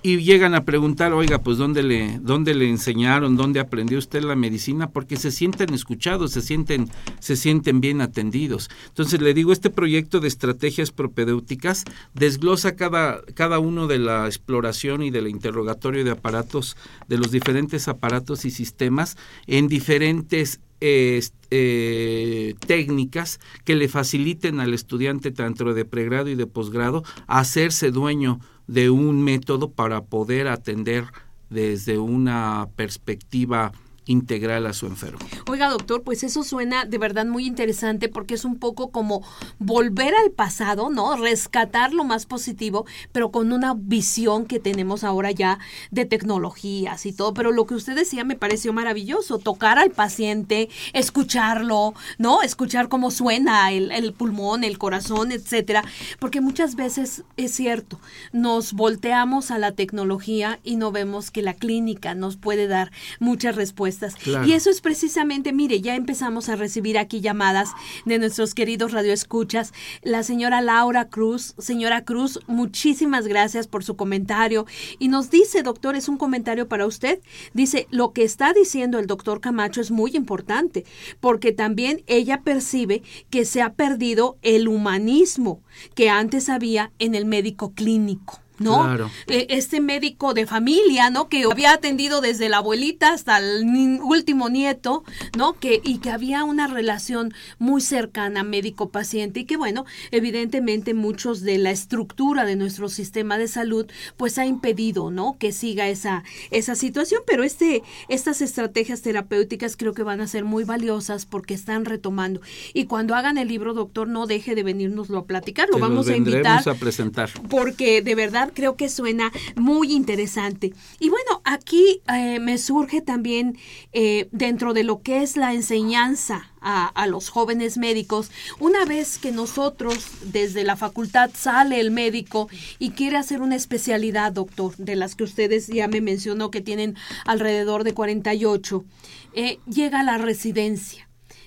Y llegan a preguntar, oiga, pues ¿dónde le, dónde le enseñaron, dónde aprendió usted la medicina? Porque se sienten escuchados, se sienten, se sienten bien atendidos. Entonces, le digo, este proyecto de estrategias propedéuticas desglosa cada, cada uno de la exploración y del interrogatorio de aparatos, de los diferentes aparatos y sistemas en diferentes Eh, eh, técnicas que le faciliten al estudiante tanto de pregrado y de posgrado hacerse dueño de un método para poder atender desde una perspectiva integral a su enfermo. Oiga, doctor, pues eso suena de verdad muy interesante, porque es un poco como volver al pasado, ¿no? Rescatar lo más positivo, pero con una visión que tenemos ahora ya de tecnologías y todo. Pero lo que usted decía me pareció maravilloso, tocar al paciente, escucharlo, ¿no? Escuchar cómo suena el, el pulmón, el corazón, etcétera. Porque muchas veces, es cierto, nos volteamos a la tecnología y no vemos que la clínica nos puede dar muchas respuestas. Claro. Y eso es precisamente, mire, ya empezamos a recibir aquí llamadas de nuestros queridos radioescuchas. La señora Laura Cruz, señora Cruz, muchísimas gracias por su comentario. Y nos dice, doctor, es un comentario para usted. Dice, lo que está diciendo el doctor Camacho es muy importante, porque también ella percibe que se ha perdido el humanismo que antes había en el médico clínico, ¿no? Claro. Este médico de familia, ¿no? Que había atendido desde la abuelita hasta el último nieto, ¿no? Que, y que había una relación muy cercana médico-paciente, y que, bueno, evidentemente muchos de la estructura de nuestro sistema de salud, pues ha impedido, ¿no? Que siga esa, esa situación, pero este, estas estrategias terapéuticas creo que van a ser muy valiosas, porque están retomando. Y cuando hagan el libro, doctor, no deje de venirnoslo a platicar, lo vamos a invitar. Lo a presentar. Porque de verdad creo que suena muy interesante. Y bueno, aquí eh, me surge también eh, dentro de lo que es la enseñanza a, a los jóvenes médicos. Una vez que nosotros desde la facultad sale el médico y quiere hacer una especialidad, doctor, de las que ustedes ya me mencionó que tienen alrededor de cuarenta y ocho, eh, llega a la residencia.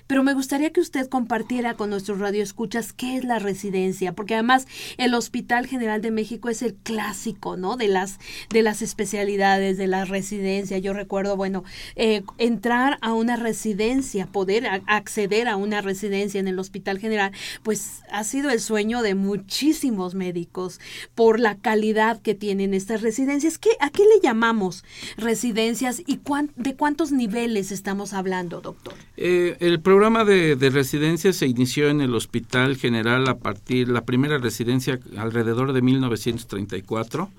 Pero me gustaría que usted compartiera con nuestros radioescuchas qué es la residencia, porque además el Hospital General de México es el clásico, ¿no? De las de las especialidades, de la residencia. Yo recuerdo, bueno, eh, entrar a una residencia, poder a, acceder a una residencia en el Hospital General, pues ha sido el sueño de muchísimos médicos por la calidad que tienen estas residencias. ¿Qué, ¿A qué le llamamos residencias y cuán, de cuántos niveles estamos hablando, doctor? Eh, el programa El programa de, de residencia se inició en el Hospital General a partir la primera residencia alrededor de mil novecientos treinta y cuatro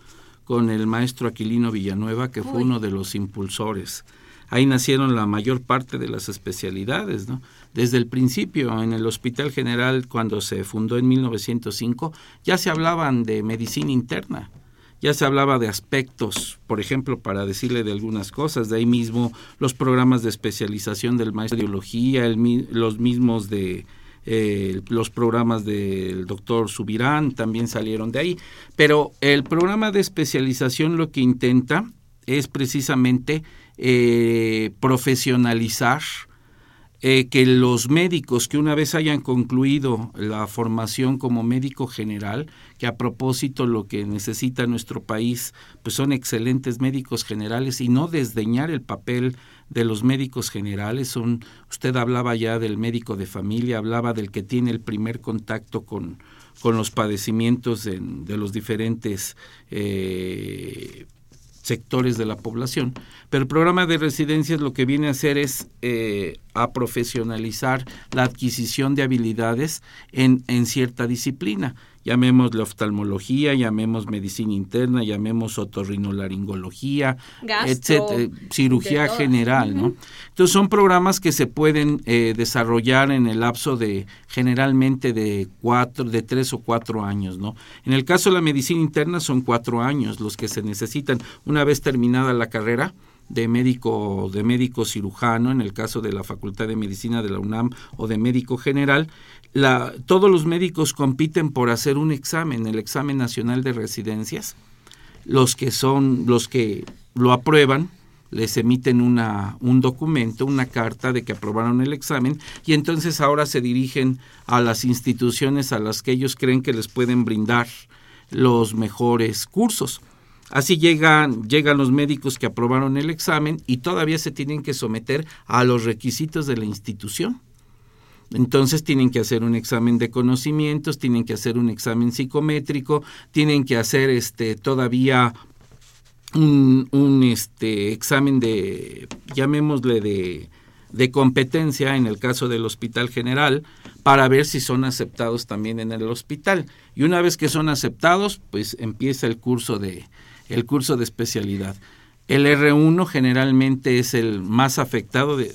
con el maestro Aquilino Villanueva, que fue Uy. uno de los impulsores. Ahí nacieron la mayor parte de las especialidades, ¿no? Desde el principio, en el Hospital General, cuando se fundó en mil novecientos cinco, ya se hablaban de medicina interna. Ya se hablaba de aspectos, por ejemplo, para decirle de algunas cosas, de ahí mismo los programas de especialización del maestro de biología, el, los mismos de eh, los programas del doctor Subirán también salieron de ahí. Pero el programa de especialización lo que intenta es precisamente eh, profesionalizar, eh, que los médicos que una vez hayan concluido la formación como médico general, que a propósito lo que necesita nuestro país, pues son excelentes médicos generales, y no desdeñar el papel de los médicos generales. Son, usted hablaba ya del médico de familia, hablaba del que tiene el primer contacto con, con los padecimientos en, de los diferentes eh, sectores de la población, pero el programa de residencias lo que viene a hacer es eh, a profesionalizar la adquisición de habilidades en, en cierta disciplina, llamemos la oftalmología, llamemos medicina interna, llamemos otorrinolaringología, Gastro, etcétera, cirugía general, ¿no? Uh-huh. Entonces son programas que se pueden eh, desarrollar en el lapso de generalmente de cuatro, de tres o cuatro años, ¿no? En el caso de la medicina interna son cuatro años los que se necesitan una vez terminada la carrera de médico, de médico cirujano, en el caso de la Facultad de Medicina de la UNAM, o de médico general. La, todos los médicos compiten por hacer un examen, el examen nacional de residencias. Los que son, los que lo aprueban, les emiten una, un documento, una carta de que aprobaron el examen, y entonces ahora se dirigen a las instituciones a las que ellos creen que les pueden brindar los mejores cursos. Así llegan, llegan los médicos que aprobaron el examen y todavía se tienen que someter a los requisitos de la institución. Entonces tienen que hacer un examen de conocimientos, tienen que hacer un examen psicométrico, tienen que hacer este todavía un, un este examen de, llamémosle de, de competencia en el caso del Hospital General, para ver si son aceptados también en el hospital. Y una vez que son aceptados, pues empieza el curso de... el curso de especialidad. El erre uno generalmente es el más afectado, de,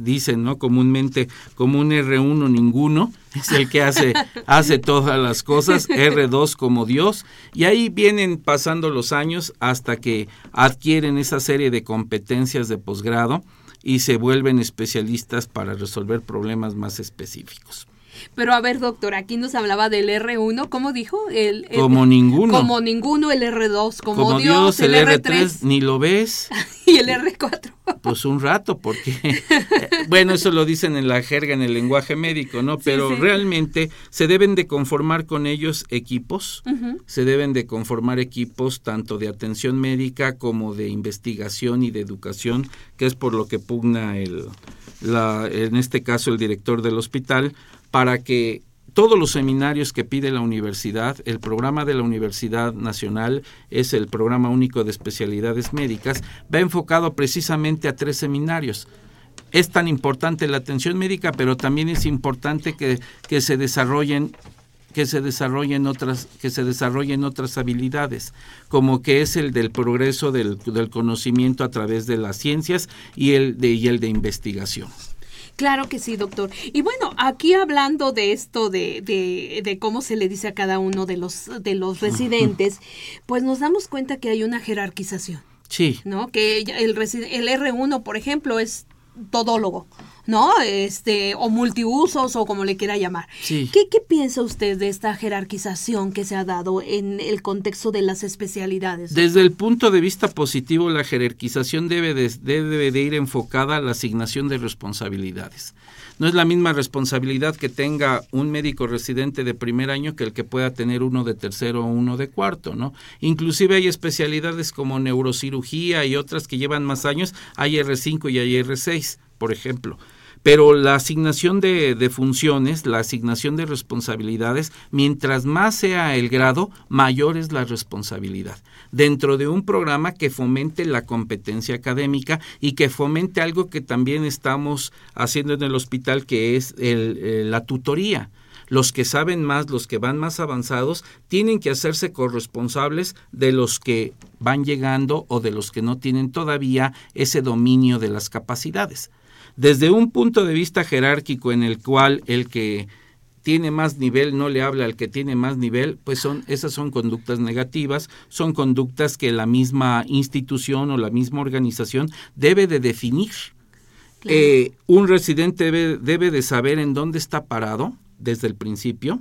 dicen, ¿no? Comúnmente, como un erre uno ninguno, es el que hace, hace todas las cosas, erre dos como Dios, y ahí vienen pasando los años hasta que adquieren esa serie de competencias de posgrado y se vuelven especialistas para resolver problemas más específicos. Pero a ver, doctor, aquí nos hablaba del erre uno, ¿cómo dijo? El, el, como ninguno. Como ninguno, el erre dos, como, como Dios, Dios, el, el erre tres, ni lo ves. Y el erre cuatro. Pues un rato, porque, bueno, eso lo dicen en la jerga, en el lenguaje médico, ¿no? Pero sí, sí. Realmente se deben de conformar con ellos equipos, uh-huh. se deben de conformar equipos tanto de atención médica como de investigación y de educación, que es por lo que pugna el, la, en este caso el director del hospital, para que todos los seminarios que pide la universidad, el programa de la Universidad Nacional es el Programa Único de Especialidades Médicas, va enfocado precisamente a tres seminarios. Es tan importante la atención médica, pero también es importante que, que se desarrollen que se desarrollen otras que se desarrollen otras habilidades, como que es el del progreso del, del conocimiento a través de las ciencias y el de, y el de investigación. Claro que sí, doctor. Y bueno, aquí hablando de esto, de, de, de cómo se le dice a cada uno de los, de los residentes, pues nos damos cuenta que hay una jerarquización. Sí. ¿No? Que el, el erre uno, por ejemplo, es todólogo, ¿no? Este, o multiusos, o como le quiera llamar. Sí. ¿Qué, qué piensa usted de esta jerarquización que se ha dado en el contexto de las especialidades? Desde el punto de vista positivo, la jerarquización debe de, debe de ir enfocada a la asignación de responsabilidades. No es la misma responsabilidad que tenga un médico residente de primer año que el que pueda tener uno de tercero o uno de cuarto, ¿no? Inclusive hay especialidades como neurocirugía y otras que llevan más años, hay erre cinco y hay erre seis, por ejemplo. Pero la asignación de, de funciones, la asignación de responsabilidades, mientras más sea el grado, mayor es la responsabilidad. Dentro de un programa que fomente la competencia académica y que fomente algo que también estamos haciendo en el hospital, que es el, eh, la tutoría. Los que saben más, los que van más avanzados, tienen que hacerse corresponsables de los que van llegando o de los que no tienen todavía ese dominio de las capacidades. Desde un punto de vista jerárquico en el cual el que tiene más nivel no le habla al que tiene más nivel, pues son esas son conductas negativas, son conductas que la misma institución o la misma organización debe de definir. Claro. Eh, un residente debe, debe de saber en dónde está parado desde el principio,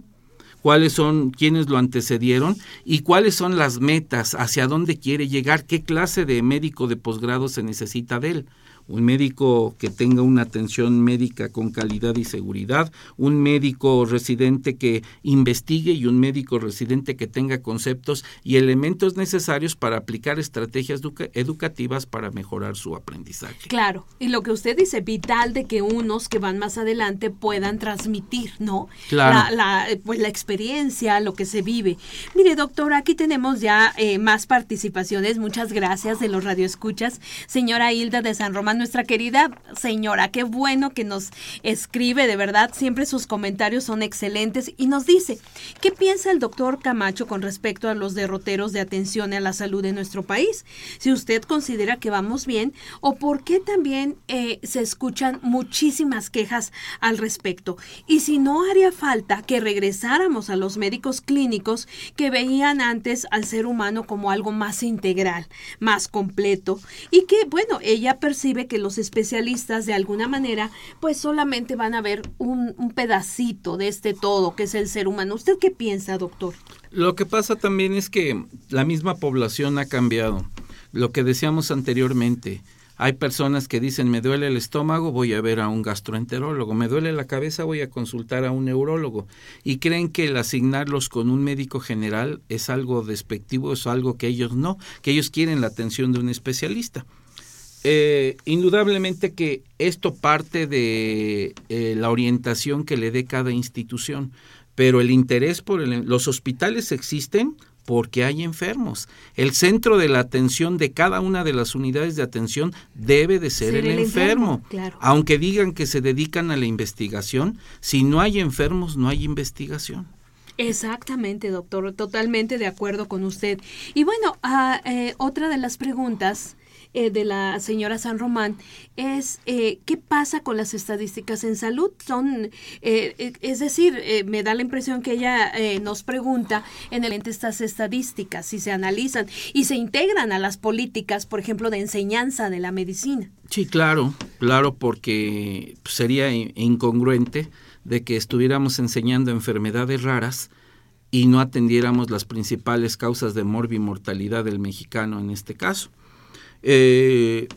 cuáles son, quiénes lo antecedieron y cuáles son las metas, hacia dónde quiere llegar, qué clase de médico de posgrado se necesita de él. Un médico que tenga una atención médica con calidad y seguridad, un médico residente que investigue y un médico residente que tenga conceptos y elementos necesarios para aplicar estrategias educa- educativas para mejorar su aprendizaje. Claro, y lo que usted dice, vital de que unos que van más adelante puedan transmitir, ¿no? Claro. La, la, pues la experiencia, lo que se vive. Mire, doctor, aquí tenemos ya eh, más participaciones, muchas gracias de los radioescuchas. Señora Hilda de San Román, nuestra querida señora, qué bueno que nos escribe, de verdad, siempre sus comentarios son excelentes y nos dice, ¿qué piensa el doctor Camacho con respecto a los derroteros de atención a la salud en nuestro país? Si usted considera que vamos bien o por qué también eh, se escuchan muchísimas quejas al respecto y si no haría falta que regresáramos a los médicos clínicos que veían antes al ser humano como algo más integral, más completo y que, bueno, ella percibe que los especialistas de alguna manera pues solamente van a ver un, un pedacito de este todo que es el ser humano. ¿Usted qué piensa, doctor? Lo que pasa también es que la misma población ha cambiado. Lo que decíamos anteriormente, hay personas que dicen me duele el estómago, voy a ver a un gastroenterólogo, me duele la cabeza, voy a consultar a un neurólogo y creen que el asignarlos con un médico general es algo despectivo, es algo que ellos no, que ellos quieren la atención de un especialista. Eh, indudablemente que esto parte de eh, la orientación que le dé cada institución, pero el interés por el, los hospitales existen porque hay enfermos. El centro de la atención de cada una de las unidades de atención debe de ser, ser el, el enfermo. enfermo claro. Aunque digan que se dedican a la investigación, si no hay enfermos, no hay investigación. Exactamente, doctor, totalmente de acuerdo con usted. Y bueno, uh, eh, otra de las preguntas eh, de la señora San Román es eh, ¿qué pasa con las estadísticas en salud? Son, eh, es decir, eh, me da la impresión que ella eh, nos pregunta en el ente estas estadísticas, si se analizan y se integran a las políticas, por ejemplo, de enseñanza de la medicina. Sí, claro, claro, porque sería incongruente de que estuviéramos enseñando enfermedades raras y no atendiéramos las principales causas de morbimortalidad del mexicano en este caso. Eh,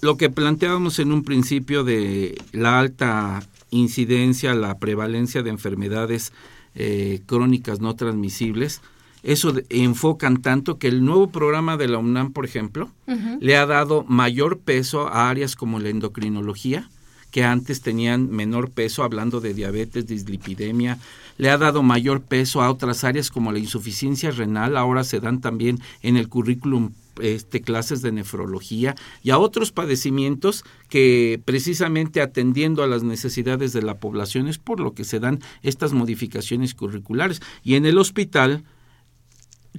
lo que planteábamos en un principio de la alta incidencia, la prevalencia de enfermedades eh, crónicas no transmisibles, eso de, enfocan tanto que el nuevo programa de la UNAM, por ejemplo, uh-huh. le ha dado mayor peso a áreas como la endocrinología, que antes tenían menor peso, hablando de diabetes, dislipidemia. Le ha dado mayor peso a otras áreas como la insuficiencia renal, ahora se dan también en el currículum este, clases de nefrología y a otros padecimientos que precisamente atendiendo a las necesidades de la población es por lo que se dan estas modificaciones curriculares. Y en el hospital,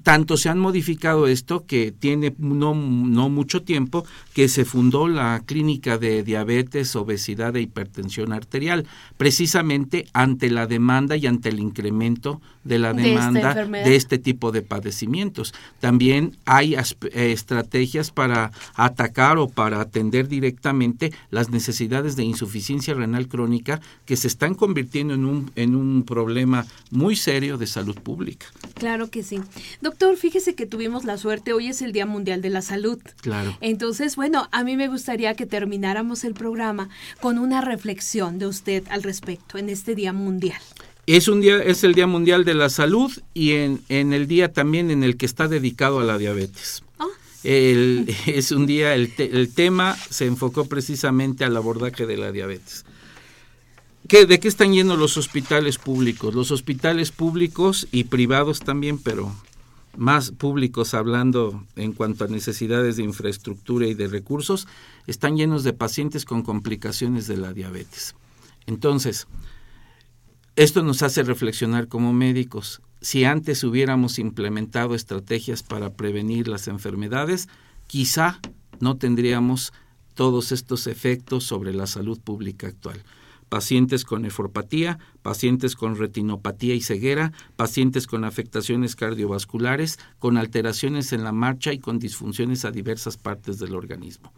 tanto se han modificado esto que tiene no, no mucho tiempo que se fundó la clínica de diabetes, obesidad e hipertensión arterial, precisamente ante la demanda y ante el incremento de la demanda de, de este tipo de padecimientos. También hay asp- estrategias para atacar o para atender directamente las necesidades de insuficiencia renal crónica que se están convirtiendo en un, en un problema muy serio de salud pública. Claro que sí. Doctor, fíjese que tuvimos la suerte, hoy es el Día Mundial de la Salud. Claro. Entonces, bueno, a mí me gustaría que termináramos el programa con una reflexión de usted al respecto en este Día Mundial. Es un día, es el Día Mundial de la Salud y en, en el día también en el que está dedicado a la diabetes. Oh. El, es un día, el, te, el tema se enfocó precisamente al abordaje de la diabetes. ¿Qué, ¿De qué están llenos los hospitales públicos? Los hospitales públicos y privados también, pero más públicos hablando en cuanto a necesidades de infraestructura y de recursos, están llenos de pacientes con complicaciones de la diabetes. Entonces, esto nos hace reflexionar como médicos. Si antes hubiéramos implementado estrategias para prevenir las enfermedades, quizá no tendríamos todos estos efectos sobre la salud pública actual. Pacientes con nefropatía, pacientes con retinopatía y ceguera, pacientes con afectaciones cardiovasculares, con alteraciones en la marcha y con disfunciones a diversas partes del organismo.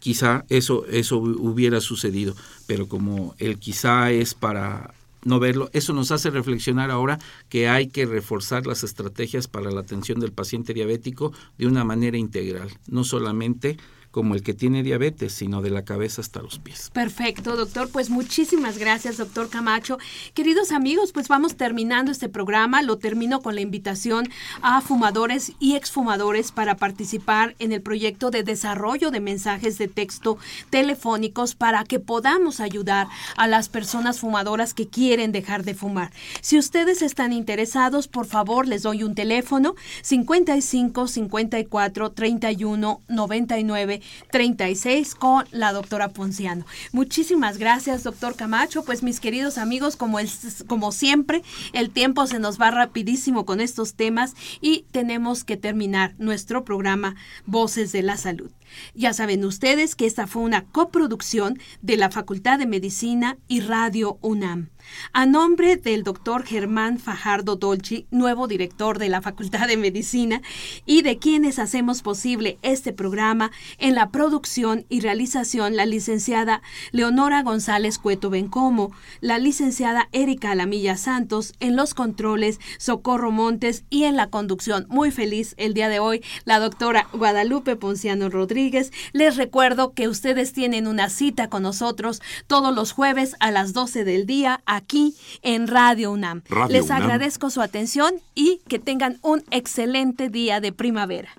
Quizá eso, eso hubiera sucedido, pero como el quizá es para no verlo, eso nos hace reflexionar ahora que hay que reforzar las estrategias para la atención del paciente diabético de una manera integral, no solamente como el que tiene diabetes, sino de la cabeza hasta los pies. Perfecto, doctor. Pues muchísimas gracias, doctor Camacho. Queridos amigos, pues vamos terminando este programa. Lo termino con la invitación a fumadores y exfumadores para participar en el proyecto de desarrollo de mensajes de texto telefónicos para que podamos ayudar a las personas fumadoras que quieren dejar de fumar. Si ustedes están interesados, por favor, les doy un teléfono cincuenta y cinco, cincuenta y cuatro, treinta y uno, noventa y nueve, treinta y seis con la doctora Ponciano. Muchísimas gracias, doctor Camacho. Pues mis queridos amigos, como, es, como siempre, el tiempo se nos va rapidísimo con estos temas y tenemos que terminar nuestro programa Voces de la Salud. Ya saben ustedes que esta fue una coproducción de la Facultad de Medicina y Radio UNAM. A nombre del doctor Germán Fajardo Dolci, nuevo director de la Facultad de Medicina, y de quienes hacemos posible este programa, en la producción y realización la licenciada Leonora González Cueto Bencomo, la licenciada Erika Alamilla Santos, en los controles Socorro Montes y en la conducción, muy feliz el día de hoy, la doctora Guadalupe Ponciano Rodríguez. Les recuerdo que ustedes tienen una cita con nosotros todos los jueves a las doce del día, aquí en Radio UNAM. Radio Les UNAM. Agradezco su atención y que tengan un excelente día de primavera.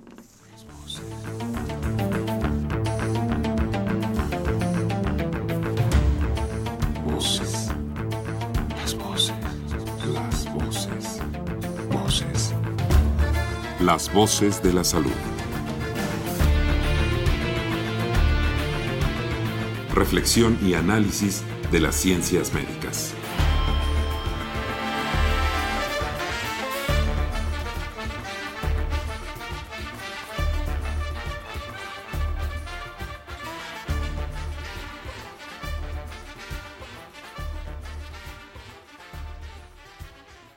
Voces, las voces, las voces, voces. Las voces de la salud. Reflexión y análisis de las ciencias médicas.